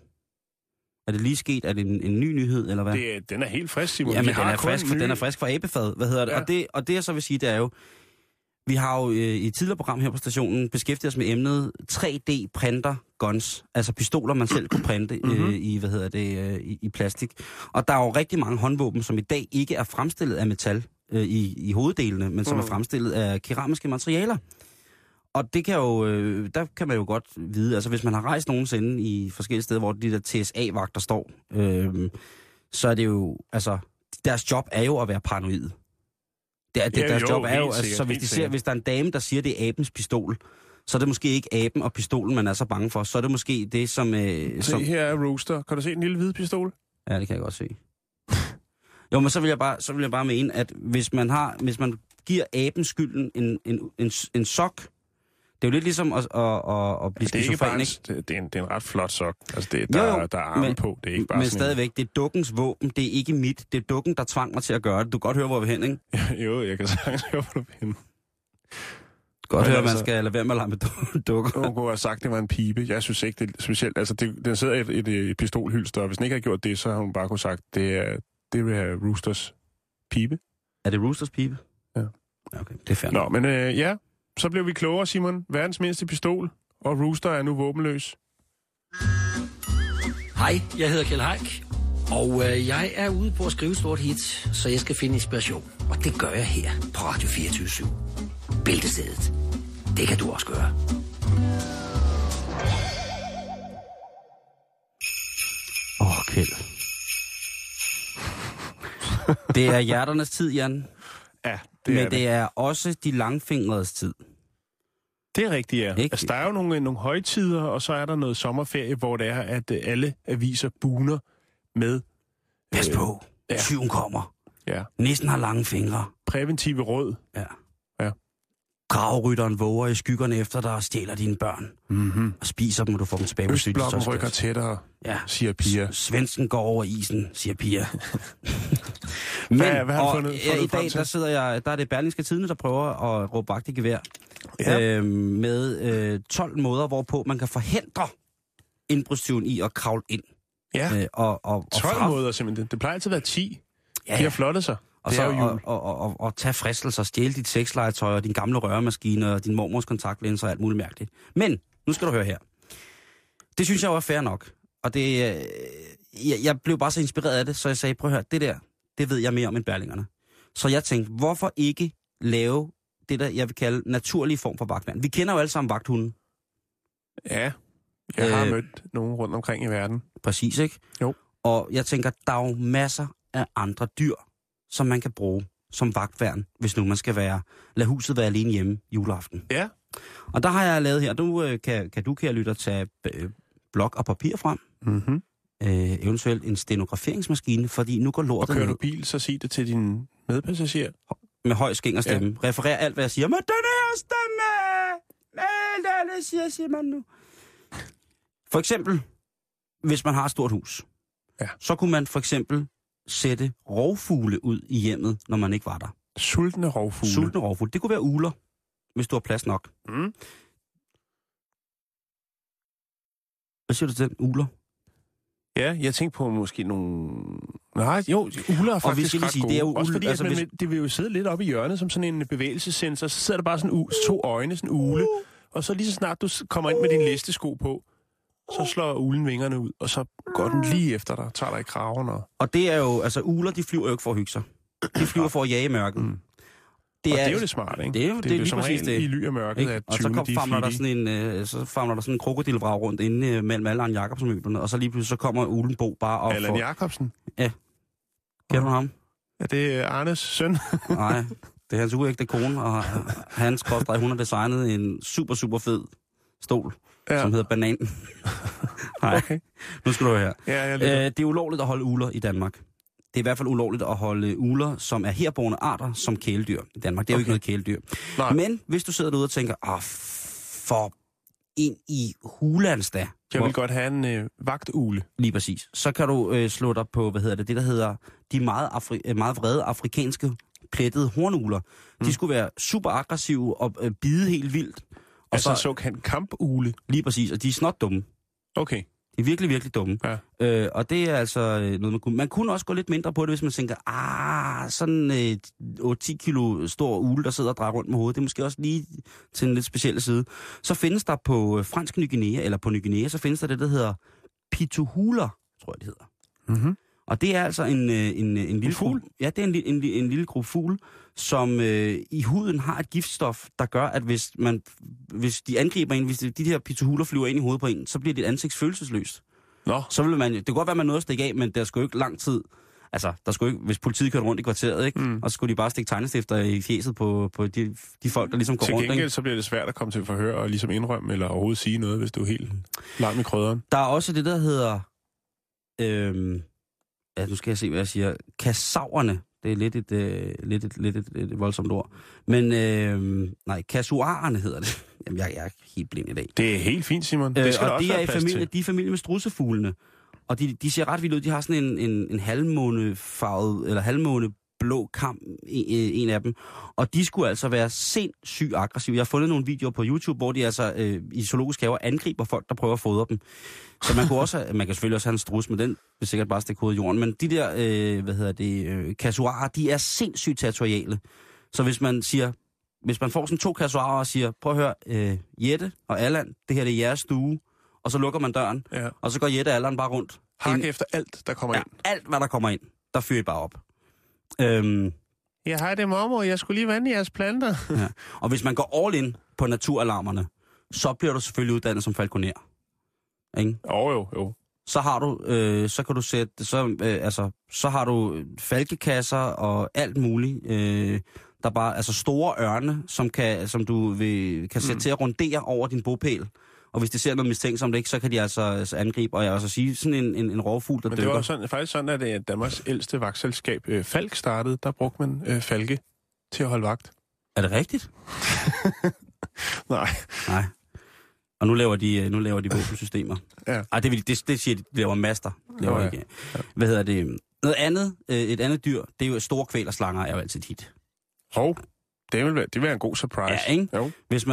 Er det lige sket? Er det en ny nyhed, eller hvad? Den er helt frisk, Simon. Ja, men den er frisk fra abefad. Hvad hedder det? Ja. Og det jeg så vil sige, det er jo, vi har jo i et tidligere program her på stationen beskæftiget os med emnet 3D-printer guns. Altså pistoler, man selv kunne printe i plastik. Og der er jo rigtig mange håndvåben, som i dag ikke er fremstillet af metal i hoveddelene, men som er fremstillet af keramiske materialer. Og det kan jo, der kan man jo godt vide, hvis man har rejst nogensinde i forskellige steder, hvor de der TSA-vagter står, så er det jo, deres job er jo at være paranoid. Hvis der er en dame, der siger, det er abens pistol, så er det måske ikke aben og pistolen, man er så bange for, så er det måske det, som... Se, her er Rooster. Kan du se den lille hvide pistol? Ja, det kan jeg godt se. Jo, men så vil jeg bare mene, at hvis man giver aben skylden en sok. Det er jo lidt ligesom at blive skizofren, ikke? Det er en ret flot sok. Der er arme på. Det er ikke bare men stadigvæk, det er dukkens våben. Det er ikke mit. Det er dukken, der tvang mig til at gøre det. Du kan godt høre, hvor vi er hen, ikke? Jo, jeg kan sagtens høre, hvor du er hen. Godt høre, man skal lade være med at lege med dukker. Hun kunne have sagt, det var en pibe. Jeg synes ikke, det er specielt. Den sidder i et pistolhylster, og hvis den ikke havde gjort det, så har hun bare kunne sagt, det vil have Roosters pibe. Er det Roosters pibe? Ja. Okay, det er fair. Nå, men så blev vi klogere, Simon. Verdens mindste pistol, og Rooster er nu våbenløs. Hej, jeg hedder Kjeld Haik, og jeg er ude på at skrive stort hit, så jeg skal finde inspiration. Og det gør jeg her på Radio 24-7. Bæltestedet. Det kan du også gøre. Kjeld. Det er hjerternes tid, Jan. Ja, det er også de langfingredes tid. Det er rigtigt, ja. Ikke? Der er jo nogle højtider, og så er der noget sommerferie, hvor det er, at alle aviser buner med... Pas på, tyven kommer. Ja. Nissen har lange fingre. Præventive råd. Ja. Ja. Dragerytteren våger i skyggerne efter dig og stjæler dine børn. Mm-hmm. Og spiser dem, og du får dem tilbage på sygdom. Østblokken rykker tættere, ja, siger Pia. Svensken går over isen, siger Pia. Men, hvad har du fundet i dag, der er det Berlingske Tidende, der prøver at råbe vagt i gevær. Ja. Med 12 måder, hvorpå man kan forhindre indbrudstyven i at kravle ind. Ja, 12 måder simpelthen. Det plejer altid at være 10. Ja, ja. De har flottet sig. Og så og tage fristelser, stjæle dit sexlegetøj og din gamle røremaskine og din mormors kontaktlinser og alt muligt mærkeligt. Men, nu skal du høre her. Det synes jeg var fair nok. Og det, jeg blev bare så inspireret af det, så jeg sagde, prøv at høre, det der, det ved jeg mere om end Berlingerne. Så jeg tænkte, hvorfor ikke lave det der, jeg vil kalde naturlige form for vagtmand. Vi kender jo alle sammen vagthunden. Ja, jeg har mødt nogen rundt omkring i verden. Præcis, ikke? Jo. Og jeg tænker, der er jo masser af andre dyr, som man kan bruge som vagtværn, hvis nu man skal lade huset være alene hjemme juleaften. Ja. Og der har jeg lavet her, nu kan du, kære lytter, tage blok og papir frem, mm-hmm. Eventuelt en stenograferingsmaskine, fordi nu går lortet. Og kører du bil, så sig det til din medpassager. Med høj skængerstemme. Ja. Referer alt, hvad jeg siger. Men den her stemme! Alt det siger man nu. For eksempel, hvis man har et stort hus, ja, så kunne man for eksempel sætte rovfugle ud i hjemmet, når man ikke var der. Sultne rovfugle? Sultne rovfugle. Det kunne være ugler, hvis du har plads nok. Mm. Hvad siger du til den? Ugler? Ja, jeg tænkte på måske nogle... Nej, jo, ugler er faktisk ret sige, gode. Det er også fordi, altså, det vil jo sidde lidt oppe i hjørnet som sådan en bevægelsessensor, så sidder der bare sådan to øjne, sådan en ugle, og så lige så snart du kommer ind med din listesko på, så slår uglen vingerne ud, og så går den lige efter dig, tager dig i kraven. Og det er jo, altså ugler, de flyver jo ikke for at hygge sig. De flyver for at jage mørken. Mm. Det er jo det smarte, ikke? Det er lige præcis det. I ly af mørket, at tyvene, og så famler der sådan en krokodillevrag rundt inde mellem Allan Jakobsen-møblerne, og så lige pludselig så kommer Ulenbo bare op for... Allan Jakobsen? Ja. Kender du ham? Ja, det er Arnes søn. Nej, det er hans uægte kone, og hans kostrej, hun har designet en super, super fed stol, ja, som hedder Bananen. Nej, okay. Nu skal du høre her. Ja, det er ulovligt at holde ugler i Danmark. Det er i hvert fald ulovligt at holde ugler, som er herboende arter, som kæledyr i Danmark. Det er jo ikke noget kæledyr. Nej. Men hvis du sidder derude og tænker, for ind i hulands da. Jeg vil godt have en vagtugle. Lige præcis. Så kan du slå dig på, det der hedder de meget vrede afrikanske plettede hornugler. Mm. De skulle være super aggressive og bide helt vildt. Og altså såkaldt kampugle? Lige præcis, og de er snot dumme. Okay. De er virkelig, virkelig dumme. Ja. Og det er altså noget, man kunne også gå lidt mindre på det, hvis man tænker, sådan 8-10 kilo stor ugle, der sidder og drejer rundt med hovedet, det er måske også lige til en lidt speciel side. Så findes der på fransk Ny Guinea, eller på Ny Guinea, så findes der det, der hedder pituhuler, tror jeg det hedder. Mm-hmm. Og det er altså en lille fugl. Ja, det er en lille gruppe fugle, som i huden har et giftstof, der gør, at hvis de angriber en, hvis de her pituhuler flyver ind i hovedet på en, så bliver dit ansigt følelsesløst. Nå. Så vil man, det kan godt være, man nåede at stikke af, men der skulle jo ikke lang tid. Altså, der skulle ikke, hvis politiet kørte rundt i kvarteret, ikke? Mm. Og så skulle de bare stikke tegnestifter i fjeset på de folk, der ligesom går rundt. Til gengæld, rundt, så bliver det svært at komme til forhør og ligesom indrømme eller overhovedet sige noget, hvis du er helt larm i krydderen. Der er også det, der hedder... Ja, nu skal jeg se, hvad jeg siger. Kassaverne. Det er lidt et voldsomt ord. Men kasuarerne hedder det. Jamen, jeg er helt blind i dag. Det er helt fint, Simon. Det skal også være plads til. De er i familie med strudsefuglene. Og de ser ret vildt ud. De har sådan en halvmånefarvet, eller halvmåneblå kam, en af dem. Og de skulle altså være sindssygt aggressive. Jeg har fundet nogle videoer på YouTube, hvor de altså i zoologisk haver angriber folk, der prøver at fodre dem. Så man kan selvfølgelig også have en strus, men den vil sikkert bare stikke hovedet i jorden. Men de der, kasuarer, de er sindssygt territoriale. Så hvis man får sådan to kasuarer og siger, prøv at høre, Jette og Allan, det her det er jeres stue, og så lukker man døren, ja, og så går Jette og Allan bare rundt. Hak efter alt, der kommer ind. Alt, hvad der kommer ind, der fyrer I bare op. Ja, hej, det er mormor, jeg skulle lige vande jeres planter. Ja. Og hvis man går all in på naturalarmerne, så bliver du selvfølgelig uddannet som falconer. Ikke? Jo. Så har du, så har du falkekasser og alt muligt. Der bare, altså store ørne, som du kan sætte til at rundere over din bopæl. Og hvis de ser noget mistænksomt ikke, så kan de altså angribe, og jeg også sige sådan en rovfugl, der dykker. Men det var faktisk sådan, at Danmarks ældste vagtselskab, Falk, startede. Der brugte man falke til at holde vagt. Er det rigtigt? Nej. Og nu laver de våbensystemer. Ja. Ej, det siger de laver master. Laver ikke. Ja. Hvad hedder det? Noget andet, et andet dyr, det er jo store kvælerslanger, er jo altid hit. Hov, det vil være en god surprise. Ja, ikke? Jo. Hvis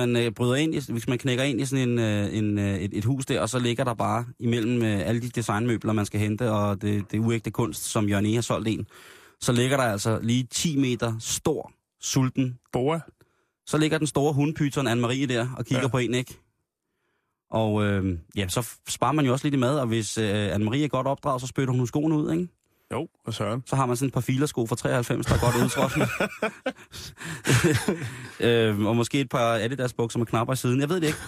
man knækker ind i sådan et hus der, og så ligger der bare imellem alle de designmøbler, man skal hente, og det uægte kunst, som Jørgen E. har solgt en, så ligger der altså lige 10 meter stor, sulten boa. Så ligger den store hundpyton Anne-Marie der, og kigger på en, ikke? Og så sparer man jo også lidt i mad, og hvis Anne-Marie er godt opdraget, så spytter hun skoene ud, ikke? Jo, og søren. Så har man sådan et par filersko fra 93, der er godt udtrådt med. Og måske et par Adidas bukser med knapper i siden, jeg ved det ikke.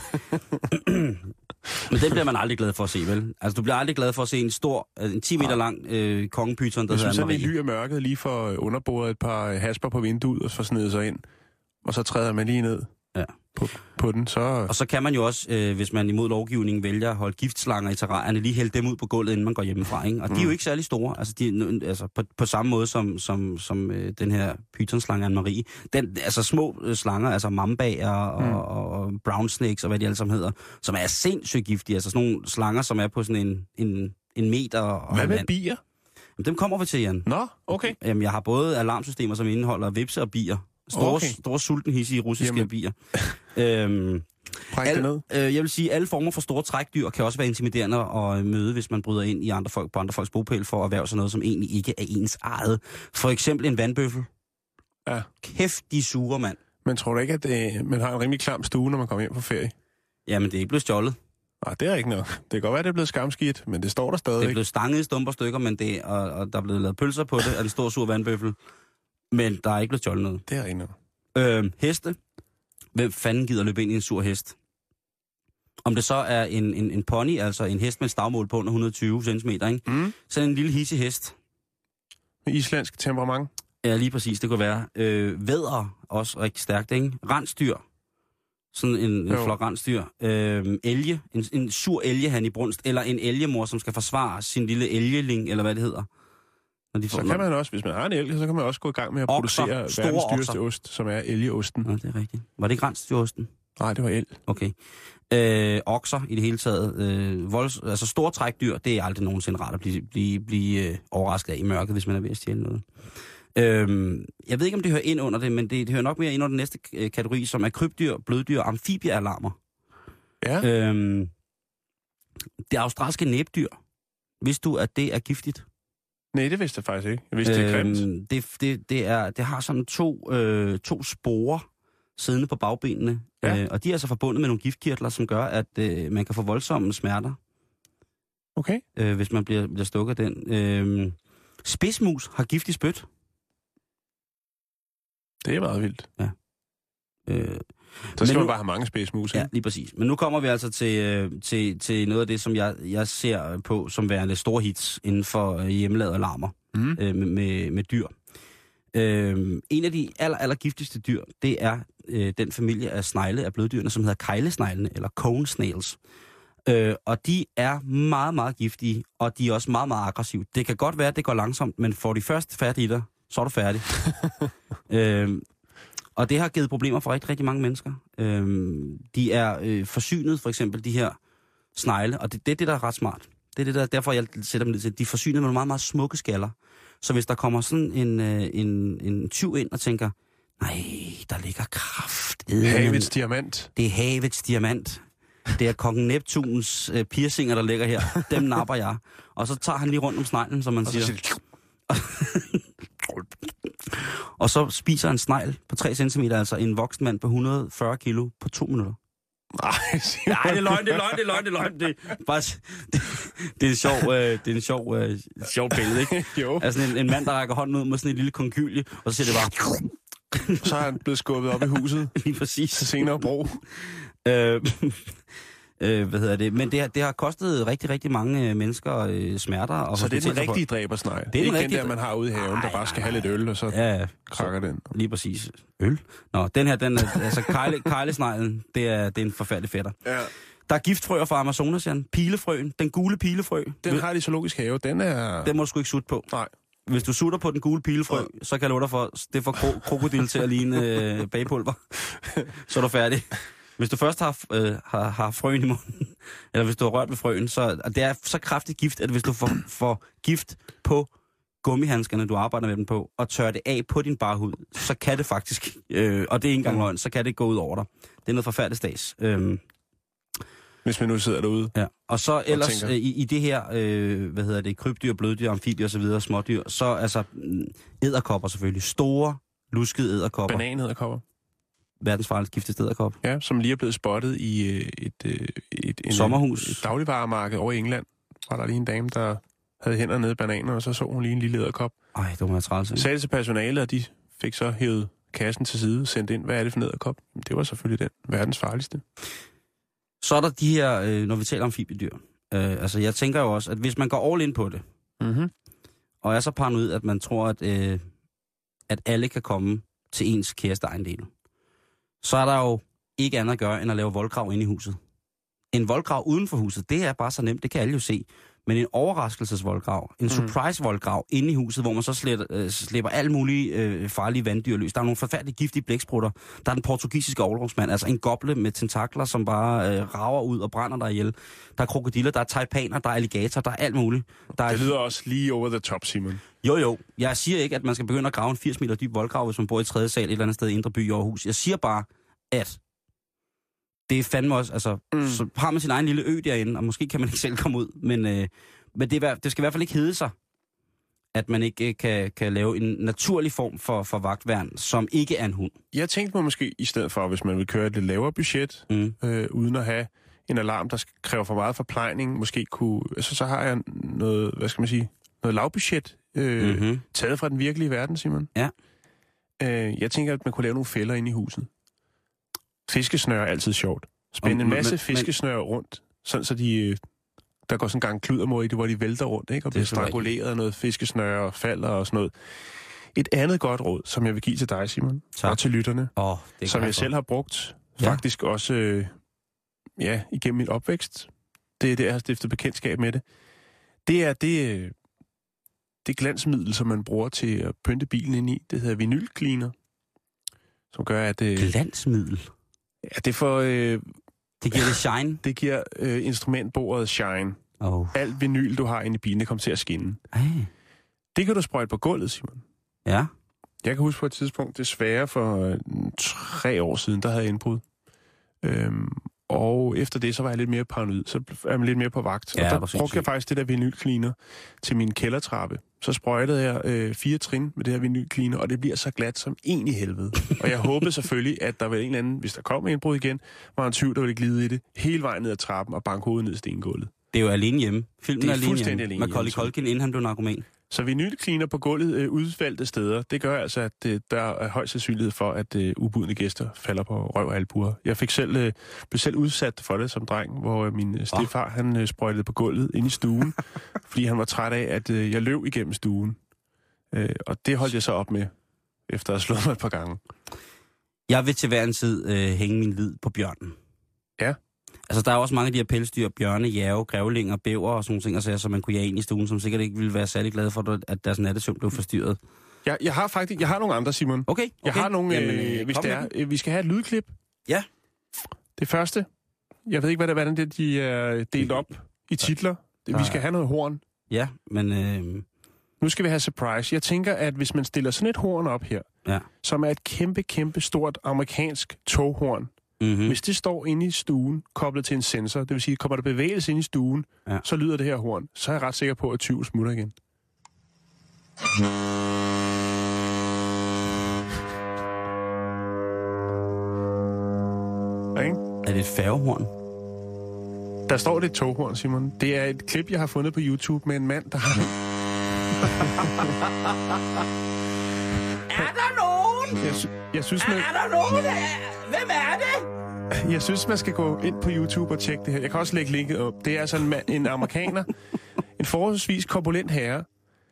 Men det bliver man aldrig glad for at se, vel? Altså, du bliver aldrig glad for at se en stor, en 10 meter lang kongepyton, der hedder Anne-Marie. Jeg synes, at det lyder mørket lige for underbordet et par hasper på vinduet, og så snede sig ind, og så træder man lige ned. Ja. På den, så... Og så kan man jo også, hvis man imod lovgivningen vælger at holde giftslanger i terrarierne, lige hælde dem ud på gulvet, inden man går hjemmefra, ikke? Og de er jo ikke særlig store, altså, på samme måde som den her pythonslange Anne-Marie. Altså små slanger, altså mambager og brown snakes og hvad de alle sammen hedder, som er sindssygt giftige, altså sådan nogle slanger, som er på sådan en meter... Og hvad med bier? Jamen, dem kommer vi til, Jan. Nå, okay. Jamen, jeg har både alarmsystemer, som indeholder vipse og bier. Store sultenhissige russiske bier. Jeg vil sige, at alle former for store trækdyr kan også være intimiderende at møde, hvis man bryder ind i andre folk, på andre folks bopæl for at erhverve sig noget, som egentlig ikke er ens eget. For eksempel en vandbøffel. Ja. Kæft, de suger, mand. Men tror du ikke, at man har en rimelig klam stue, når man kommer hjem på ferie? Jamen, det er ikke blevet stjålet. Nej, det er ikke noget. Det kan godt være, det er blevet skamskidt, men det står der stadig. Det er blevet stanget i stumper stykker, men og der er blevet lavet pølser på det af en stor sur vandbøffel. Men der er ikke blevet stjålet noget. Det er ikke noget. Heste. Hvem fanden gider løbe ind i en sur hest? Om det så er en pony, altså en hest med stavmål på under 120 cm, ikke? Mm. Sådan en lille hissig hest. Med islandsk temperament. Ja, lige præcis, det kunne være. Vædder også rigtig stærkt, ikke? Rensdyr. Sådan en flok rensdyr. Elge. En sur elgehan i brunst. Eller en elgemor, som skal forsvare sin lille elgeling, eller hvad det hedder. Så kan man også, hvis man har en elg, så kan man også gå i gang med at producere verdens dyreste ost, som er elgeosten. Ja, det er rigtigt. Var det ikke rensdyrosten? Nej, det var elg. Okay. Okser i det hele taget. Altså store trækdyr, det er aldrig nogensinde rart at blive overrasket af i mørket, hvis man er ved at stjæle noget. Jeg ved ikke, om det hører ind under det, men det hører nok mere ind under den næste kategori, som er krybdyr, bløddyr og amfibiealarmer. Ja. Det australske næbdyr. Vidste du, at det er giftigt? Nej, det vidste jeg faktisk ikke. Jeg vidste, det er grimt. Det har sådan to sporer siddende på bagbenene, ja. Og de er så forbundet med nogle giftkirtler, som gør, at man kan få voldsomme smerter, okay. Hvis man bliver stukket af den. Spidsmus har giftig spyt. Det er meget vildt. Ja. Så skal man bare have mange spidsmus. Ja, lige præcis. Men nu kommer vi altså til noget af det, som jeg ser på som værende store hits inden for hjemmelavede alarmer med dyr. En af de aller giftigste dyr, det er den familie af snegle af bløddyrene, som hedder keglesneglene, eller cone snails. Og de er meget, meget giftige, og de er også meget, meget aggressive. Det kan godt være, at det går langsomt, men får de først fat i dig, så er du færdig. Og det har givet problemer for rigtig, rigtig mange mennesker. De er forsynet, for eksempel, de her snegle, og det er det, der er ret smart. Det er det, der derfor, jeg sætter dem lidt til. De er forsynet med meget, meget smukke skaller. Så hvis der kommer sådan en tyv ind og tænker, nej, der ligger kraftedeme. Havets diamant. Det er havets diamant. Det er kongen Neptuns piercinger, der ligger her. Dem napper jeg. Og så tager han lige rundt om sneglen, som man og siger. Og så spiser en snegl på 3 cm, altså en voksen mand på 140 kilo på 2 minutter. Nej, det er løgn. Det er en sjov billede, ikke? Jo. Altså en mand, der rækker hånden ud med sådan en lille konkylie, og så ser det bare... Så er han blevet skubbet op i huset. Lige præcis. Så senere brug. Men det har kostet rigtig, rigtig mange mennesker smerter. Og så det er den rigtige dræbersnegl. Det er ikke den der, man har ude i haven, der bare skal have lidt øl, og så krakker så, den. Lige præcis. Øl? Nå, den her, altså keglesneglen, det er en forfærdelig fætter. Ja. Der er giftfrøer fra Amazonas, Jan. Pilefrøen, den gule pilefrø. Den har de zoologisk have, den er... Den må du sgu ikke sutte på. Nej. Hvis du sutter på den gule pilefrø, så kan jeg love dig for, det får krokodil til at ligne bagepulver. Så er du færdig. Hvis du først har frøen i munden, eller hvis du har rørt ved frøen, så det er så kraftigt gift, at hvis du får gift på gummihandskerne, du arbejder med dem på, og tørrer det af på din bare hud, så kan det faktisk, og det er ikke engang løgn, så kan det gå ud over dig. Det er noget forfærdeligt stads. Hvis man nu sidder derude. Ja. Og så ellers og i det her, krybdyr, bløddyr, amfibier og så videre, smådyr, så altså edderkopper selvfølgelig. Store, luskede edderkopper. Bananedderkopper. Verdens farligst giftigste edderkop. Ja, som lige er blevet spottet i et sommerhus. Et dagligvaremarked over i England. Var der lige en dame, der havde hænder nede i bananer, og så hun lige en lille edderkop. Ej, det var meget træls. Sagde det til personalet, og de fik så hævet kassen til side, sendt ind, hvad er det for en edderkop? Det var selvfølgelig den verdens farligste. Så er der de her, når vi taler om amfibiedyr. Altså, jeg tænker jo også, at hvis man går all in på det, mm-hmm. og er så paranoid, at man tror, at alle kan komme til ens kæreste ejendel, så er der jo ikke andet at gøre, end at lave voldgrav inde i huset. En voldgrav uden for huset, det er bare så nemt, det kan alle jo se. Men en overraskelsesvoldgrav, en surprise-voldgrav inde i huset, hvor man så slipper alle mulige farlige vanddyr løs. Der er nogle forfærdeligt giftige blæksprutter. Der er den portugisiske overlovsmand, altså en goble med tentakler, som bare rager ud og brænder dig ihjel. Der er krokodiller, der er taipaner, der er alligator, der er alt muligt. Det lyder også lige over the top, Simon. Jo. Jeg siger ikke, at man skal begynde at grave en 80 meter dyb voldgrav, hvis man bor i 3. sal et eller andet sted i Indre By i Aarhus. Jeg siger bare, at det er fandme også, altså, så har man sin egen lille ø derinde, og måske kan man ikke selv komme ud, men det skal i hvert fald ikke hedde sig, at man ikke kan lave en naturlig form for vagtværn, som ikke er en hund. Jeg tænkte mig måske, i stedet for, hvis man vil køre et lidt lavere budget, uden at have en alarm, der kræver for meget forplejning, måske kunne, altså, så har jeg noget, noget lavbudget, taget fra den virkelige verden, Simon. Ja. Jeg tænker, at man kunne lave nogle fælder inde i huset. Fiskesnøre er altid sjovt. Spænd en masse fiskesnøre rundt, sådan så de... Der går sådan en gang kludermor i det, hvor de vælter rundt, ikke? Og bliver stranguleret af noget fiskesnøre og falder og sådan noget. Et andet godt råd, som jeg vil give til dig, Simon, tak. Og til lytterne, som jeg selv har brugt, faktisk også igennem min opvækst. Det er det, jeg har stiftet bekendtskab med det. Det er det glansmiddel, som man bruger til at pynte bilen ind i. Det hedder vinylcleaner. Som gør, at... glansmiddel? Ja, det får... det giver det shine? Det giver instrumentbordet shine. Alt vinyl, du har inde i bilen, det kommer til at skinne. Ej. Det kan du sprøjte på gulvet, Simon. Ja. Jeg kan huske på et tidspunkt, desværre for 3 år siden, der havde jeg indbrud. Og efter det, så var jeg lidt mere paranoid. Så er man lidt mere på vagt. Ja, og der brugte jeg faktisk det der vinylcleaner til min kældertrappe. Så sprøjtede jeg 4 trin med det her vinylcleaner, og det bliver så glat som en i helvede. Og jeg håbede selvfølgelig, at der var en eller anden, hvis der kom en indbrud igen, var en tyv, der ville glide i det hele vejen ned ad trappen og banke hovedet ned i stengulvet. Det er jo alene hjemme. Filmen er fuldstændig alene hjemme. Macaulay Culkin, inden han blev narkoman. Så vinylcleaner på gulvet udvalgte steder, det gør altså, at der er høj sandsynlighed for, at ubudne gæster falder på røv og albuer. Jeg fik blev selv udsat for det som dreng, hvor min stefar, han sprøjtede på gulvet ind i stuen, fordi han var træt af, at jeg løb igennem stuen. Og det holdt jeg så op med, efter at have slået mig et par gange. Jeg vil til hver en tid hænge min lid på bjørnen. Ja. Altså, der er også mange af de her pelsdyr, bjørne, jæve, grævlinger, bæver og sådan nogle ting, som man kunne jage ind i stuen, som sikkert ikke ville være særlig glade for, at deres nattesøvn blev forstyrret. Jeg har nogle andre, Simon. Okay. Jeg har nogle, hvis det er, vi skal have et lydklip. Ja. Det første, jeg ved ikke, hvordan det de er delt op i titler. Vi skal have noget horn. Ja, men... Nu skal vi have surprise. Jeg tænker, at hvis man stiller sådan et horn op her, som er et kæmpe, kæmpe stort amerikansk toghorn, hvis det står inde i stuen, koblet til en sensor, det vil sige, kommer der bevægelse ind i stuen, så lyder det her horn. Så er jeg ret sikker på, at tyven smutter igen. Er det et færgehorn? Der står det et toghorn, Simon. Det er et klip, jeg har fundet på YouTube med en mand, der har... Er der nogen? Jeg synes, man... Er der nogen? Hvem er det? Jeg synes, man skal gå ind på YouTube og tjekke det her. Jeg kan også lægge linket op. Det er altså en amerikaner, en forholdsvis korpulent herre,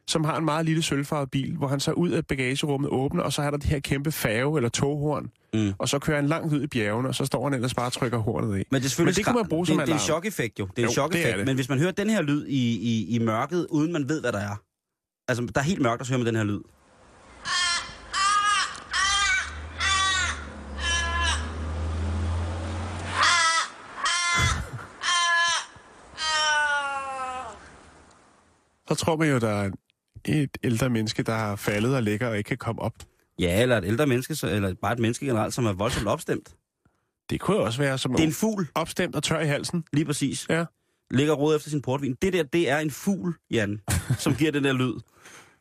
som har en meget lille sølvfarvet bil, hvor han så ud af bagagerummet åbner, og så er der det her kæmpe færge eller toghorn, og så kører han langt ud i bjergene, og så står han ellers bare og trykker hornet i. Men det, kunne man bruge som alarm. Det er en chok-effekt jo. Det er en chok-effekt. Men hvis man hører den her lyd i mørket, uden man ved, hvad der er, Altså, der er helt mørkt, og så hører man den her lyd. Så tror man jo, der er et ældre menneske, der har faldet og ligger og ikke kan komme op. Ja, eller et ældre menneske, eller bare et menneske generelt, som er voldsomt opstemt. Det kunne også være som det er en fugl. Opstemt og tør i halsen. Lige præcis. Ja. Ligger og roder efter sin portvin. Det der, det er en fugl, Jan, som giver den der lyd.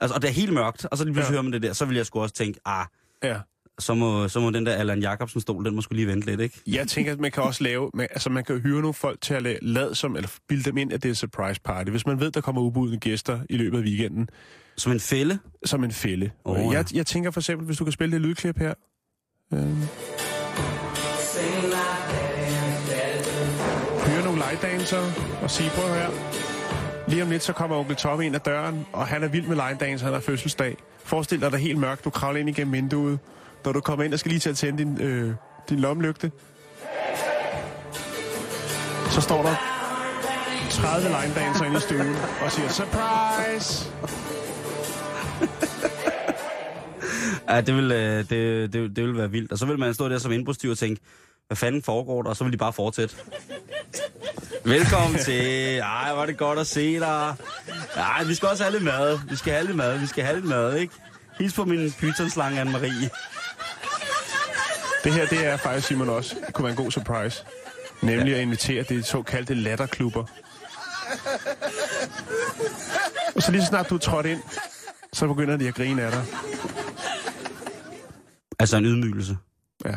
Altså, og det er helt mørkt, og så lige pludselig hører man det der, så vil jeg sgu også tænke, så må den der Allan Jakobsen stol, den må sgu lige vente lidt, ikke? Jeg tænker, at man kan også lave, altså man kan hyre nogle folk til at lade som, eller bilde dem ind, at det er surprise party. Hvis man ved, der kommer ubudne gæster i løbet af weekenden. Som en fælde? Som en fælde. Oh, ja. Jeg tænker for eksempel, hvis du kan spille det lydklip her. Hyre nogle linedancere og sige, prøv her. Lige om lidt, så kommer onkel Tom ind ad døren, og han er vild med linedancer, han har fødselsdag. Forestil dig, der er helt mørkt, du kravler ind igennem vinduet. Når du kommer ind og skal lige til at tænde din lommelygte, så står der 30 linedancer inde i stuen og siger, surprise! Ja, det vil være vildt. Og så vil man stå der som indbrudstyv og tænke, hvad fanden foregår der? Og så vil de bare fortsætte. Velkommen til. Ej, hvor er det godt at se dig. Ej, vi skal også have lidt mad. Vi skal have lidt mad, ikke? Hils på min pythonslange, Anne-Marie. Det her, det er faktisk, Simon, også. Det kunne være en god surprise. Nemlig at invitere de såkaldte latterklubber. Og så lige så snart du er trådt ind, så begynder de at grine af dig. Altså en ydmygelse. Ja.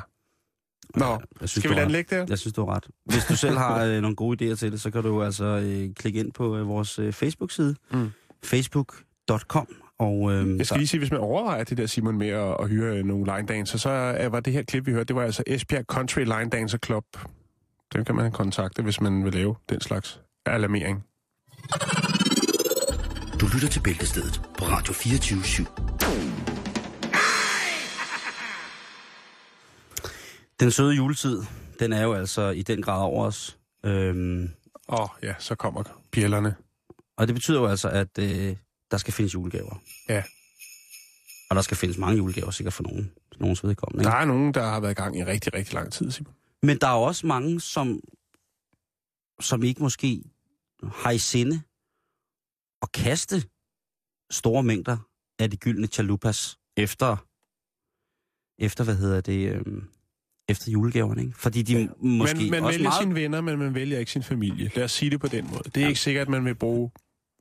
Nå, skal vi lade den ligge der? Jeg synes, du har ret. Hvis du selv har nogle gode idéer til det, så kan du altså klikke ind på vores Facebook-side. Mm. Facebook.com. Og, jeg skal lige sige, hvis man overvejer det der, Simon, med at hyre nogle line dancer, så var det her klip, vi hørte, det var altså Esbjerg Country Line Dancer Club. Dem kan man kontakte, hvis man vil lave den slags alarmering. Du lytter til Bæltestedet på Radio 24-7. Den søde juletid, den er jo altså i den grad over os. Så kommer bjællerne. Og det betyder jo altså, at... Der skal findes julegaver. Ja. Og der skal findes mange julegaver, sikkert for nogens vedkommende. Ikke? Der er nogen, der har været i gang i rigtig, rigtig lang tid, Simon. Men der er også mange, som ikke måske har i sinde at kaste store mængder af de gyldne chalupas efter efter julegaverne, ikke? Fordi de måske man også vælger meget... sine venner, men man vælger ikke sin familie. Lad os sige det på den måde. Det er ikke sikkert, at man vil bruge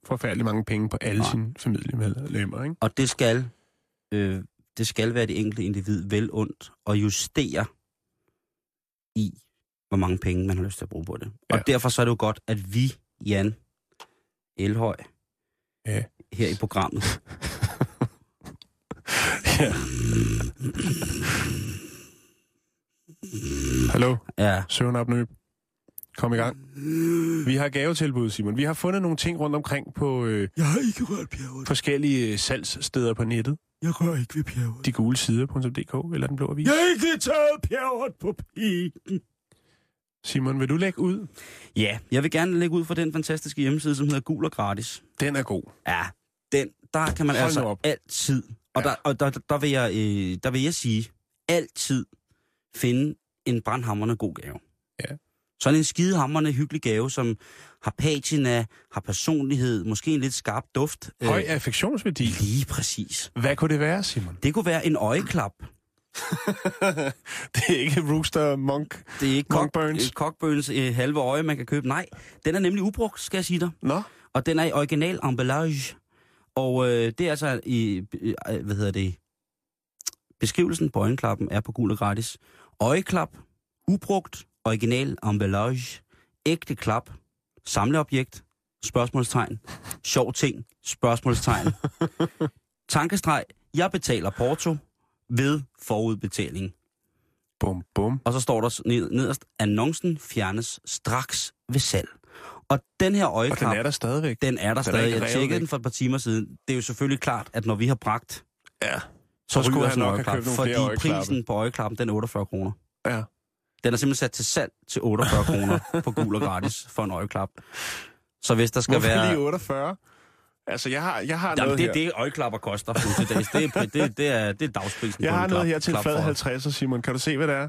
forfærdeligt mange penge på alle sine familiemedlemmer, ikke? Og det skal, være det enkelte individ vel ondt at justere i, hvor mange penge man har lyst til at bruge på det. Ja. Og derfor så er det jo godt, at vi, Jan Elhøj, her i programmet... Hallo? Ja. Søvn op nu. Kom i gang. Vi har gavetilbud, Simon. Vi har fundet nogle ting rundt omkring på forskellige salgssteder på nettet. Jeg rører ikke ved pjerret. De gule sider.dk eller den blå avis. Jeg har ikke taget pjerret på pigen. Simon, vil du lægge ud? Ja, jeg vil gerne lægge ud for den fantastiske hjemmeside, som hedder Gul og Gratis. Den er god. Ja, der kan man altid. Og, der vil jeg sige, altid finde en brandhamrende god gave. Ja. Sådan en skidehamrende hyggelig gave, som har patina, har personlighed, måske en lidt skarp duft. Høj affektionsværdi. Lige præcis. Hvad kunne det være, Simon? Det kunne være en øjeklap. Det er ikke Rooster Monk. Det er ikke Cogburns halve øje, man kan købe. Nej, den er nemlig ubrugt, skal jeg sige dig. Nå? Og den er i original emballage. Og det er altså i, beskrivelsen på øjenklappen er på Gul og Gratis. Øjeklap, ubrugt. Original emballage, ægte klap, samleobjekt, spørgsmålstegn, sjov ting, spørgsmålstegn, tankestreg, jeg betaler porto ved forudbetaling. Bum, bum. Og så står der nederst, annoncen fjernes straks ved salg. Og den her øjeklap... den er der stadigvæk. Jeg tjekkede den for et par timer siden. Det er jo selvfølgelig klart, at når vi har bragt... Ja, så skulle han nok have købt nogle flere øjeklappe. Fordi prisen på øjeklappen, den er 48 kroner. Ja. Den er simpelthen sat til salg til 48 kroner på Gul og Gratis for en øjeklap. Så hvis der skal Hvorfor lige 48? Altså, jeg har jamen, noget det, her. Det er det, øjeklapper koster. Det er dagsprisen. Jeg har noget her til fad 50, Simon. Kan du se, hvad det er?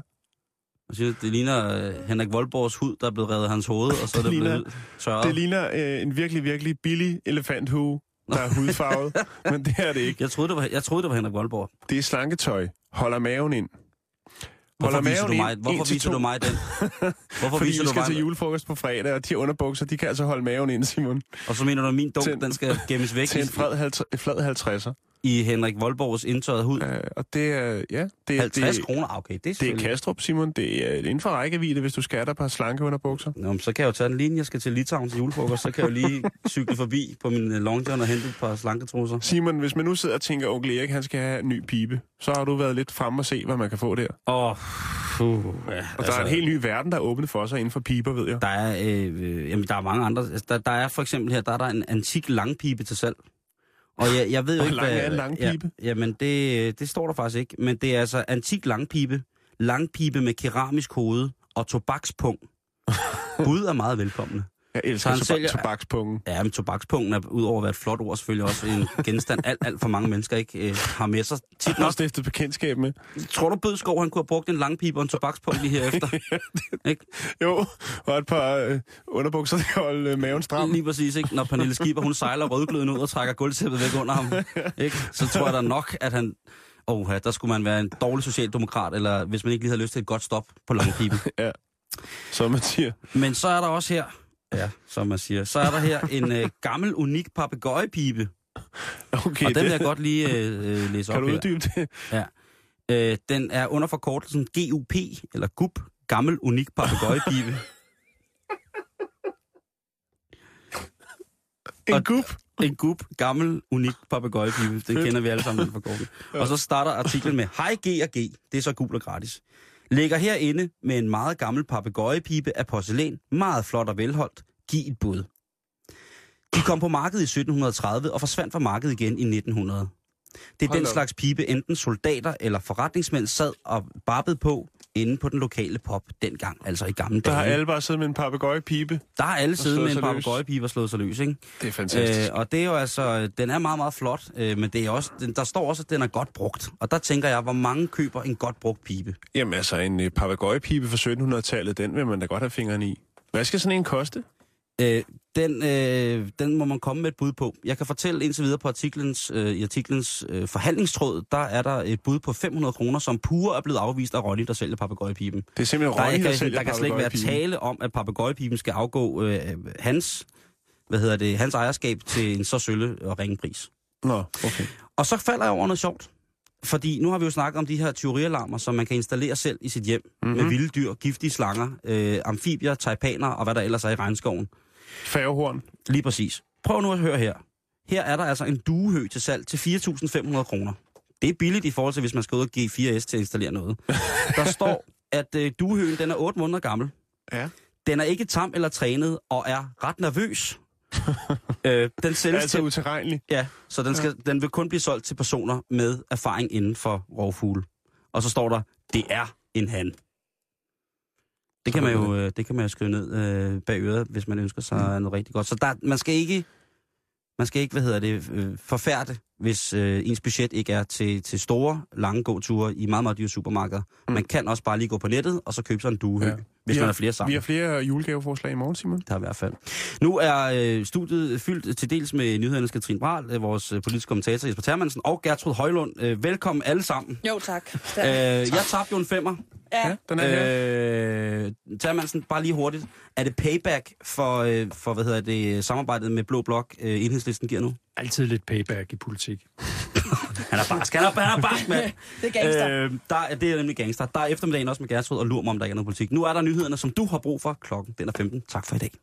Det ligner Henrik Voldborgs hud, der er blevet revet af hans hoved, og så er det blevet tørret. Det ligner en virkelig, virkelig billig elefanthue, der er hudfarvet, men det er det ikke. Jeg troede, det var Henrik Voldborg. Det er slanketøj. Holder maven ind. Hvorfor viser du mig den? Fordi vi skal til julefrokost på fredag, og de underbukser, de kan altså holde maven ind, Simon. Og så mener du, at min dunk, den skal gemmes væk? Til en flad 50'er. I Henrik Voldborgs indtørrede hud? Og det er, ja. Det er, 50 kroner? Okay, det er Kastrup, Simon. Det er inden for rækkevidde, hvis du skal have dig et par slanke underbukser. Nå, men så kan jeg jo tage den linje. Jeg skal til Litauen til julefrokost, så kan jeg jo lige cykle forbi på min long john og hente et par slanke trusser. Simon, hvis man nu sidder og tænker, onkel Erik, han skal have en ny pibe, så har du været lidt frem og se, hvad man kan få der. Der er en helt ny verden, der er åbnet for sig inden for piber, ved jeg. Der er mange andre. Der er for eksempel her, der er en antik langpibe til salg. Og jeg ved jo ikke, hvad... Hvor lang er en langpibe? Jamen, det står der faktisk ikke. Men det er altså antik langpibe. Langpibe med keramisk hoved og tobakspung. Bud er meget velkomne. Jeg elsker tobakspungen. Ja, men tobakspungen er udover at være et flot ord, selvfølgelig også en genstand, alt for mange mennesker ikke har med sig. Tit nok stiftet bekendtskab med. Tror du, Bødskov, han kunne have brugt en langpibe og en tobakspung lige herefter? Jo, og et par underbukser, der holder maven stram. Lige præcis, ikke? Når Pernille Skipper, hun sejler rødgløden ud og trækker gulvtæppet væk under ham, ikke? Så tror jeg da nok, at han... der skulle man være en dårlig socialdemokrat, eller hvis man ikke lige havde lyst til et godt stop på langpiben. Ja, så man siger. Men så er der også her... Ja, som man siger. Så er der her en gammel, unik papegøjepibe. Okay, og den vil jeg godt lige læse op her. Kan du uddybe det? Ja. Den er under forkortelsen GUP, eller GUP, gammel, unik papegøjepibe. En GUP? En GUP, gammel, unik papegøjepibe. Den kender vi alle sammen den forkortelse. Og så starter artiklen med, hej G og G, det er så gul og gratis. Ligger herinde med en meget gammel papegøjepibe af porcelæn, meget flot og velholdt. Giv et bud. De kom på markedet i 1730 og forsvandt fra markedet igen i 1900. Det er den slags pibe, enten soldater eller forretningsmænd sad og babbede på inde på den lokale pop dengang, altså i gamle dage. Der har alle bare siddet med en papegøjepibe. Der har alle siddet med en papegøjepibe og slået sig løs, ikke? Det er fantastisk. Og det er jo altså, den er meget, meget flot, men det er også, der står også, at den er godt brugt. Og der tænker jeg, hvor mange køber en godt brugt pibe? Jamen altså, en papegøjepibe fra 1700-tallet, den vil man da godt have fingrene i. Hvad skal sådan en koste? Den må man komme med et bud på. Jeg kan fortælle indtil videre på artiklens forhandlingstråd, der er der et bud på 500 kroner, som pure er blevet afvist af Ronny, der sælger papegøjepiben. Det er simpelthen Ronny, der sælger papegøjepiben. Der kan slet ikke være tale om, at papegøjepiben skal afgå hans ejerskab til en så sølle og ringe pris. Nå, okay. Og så falder jeg over noget sjovt. Fordi nu har vi jo snakket om de her tyverialarmer, som man kan installere selv i sit hjem. Mm-hmm. Med vilde dyr, giftige slanger, amfibier, taipaner og hvad der ellers er i regnskoven. Færgehorn. Lige præcis. Prøv nu at høre her. Her er der altså en duehø til salg til 4.500 kroner. Det er billigt i forhold til, hvis man skal ud og give 4S til at installere noget. Der står, at duehøen den er 8 måneder gammel. Ja. Den er ikke tam eller trænet og er ret nervøs. Den sælges altså utilregnelig. Ja, så den vil kun blive solgt til personer med erfaring inden for rovfugle. Og så står der, det er en han. Det kan man jo skrive ned bag øret, hvis man ønsker sig noget rigtig godt. Så der, man skal ikke forfærde, hvis ens budget ikke er til store, lange gåture i meget, meget dyre supermarkeder. Mm. Man kan også bare lige gå på nettet, og så købe sig en duehø, hvis man har flere sammen. Vi har flere julegaveforslag i morgen, Simon. Der er i hvert fald. Nu er studiet fyldt til dels med nyhedernes Katrine Brahl, vores politiske kommentator Jesper Termansen, og Gertrud Højlund. Velkommen alle sammen. Jo, tak. Jeg tabte jo en 5'er. Ja, den er her. Termansen, bare lige hurtigt. Er det payback for samarbejdet med Blå Blok, Enhedslisten giver nu? Altid lidt payback i politik. Han er barsk, mand. Det er gangster. Det er nemlig gangster. Der er eftermiddagen også med Gertrud og lur mig, om der ikke er noget politik. Nu er der nyhederne, som du har brug for. Klokken den er 15. Tak for i dag.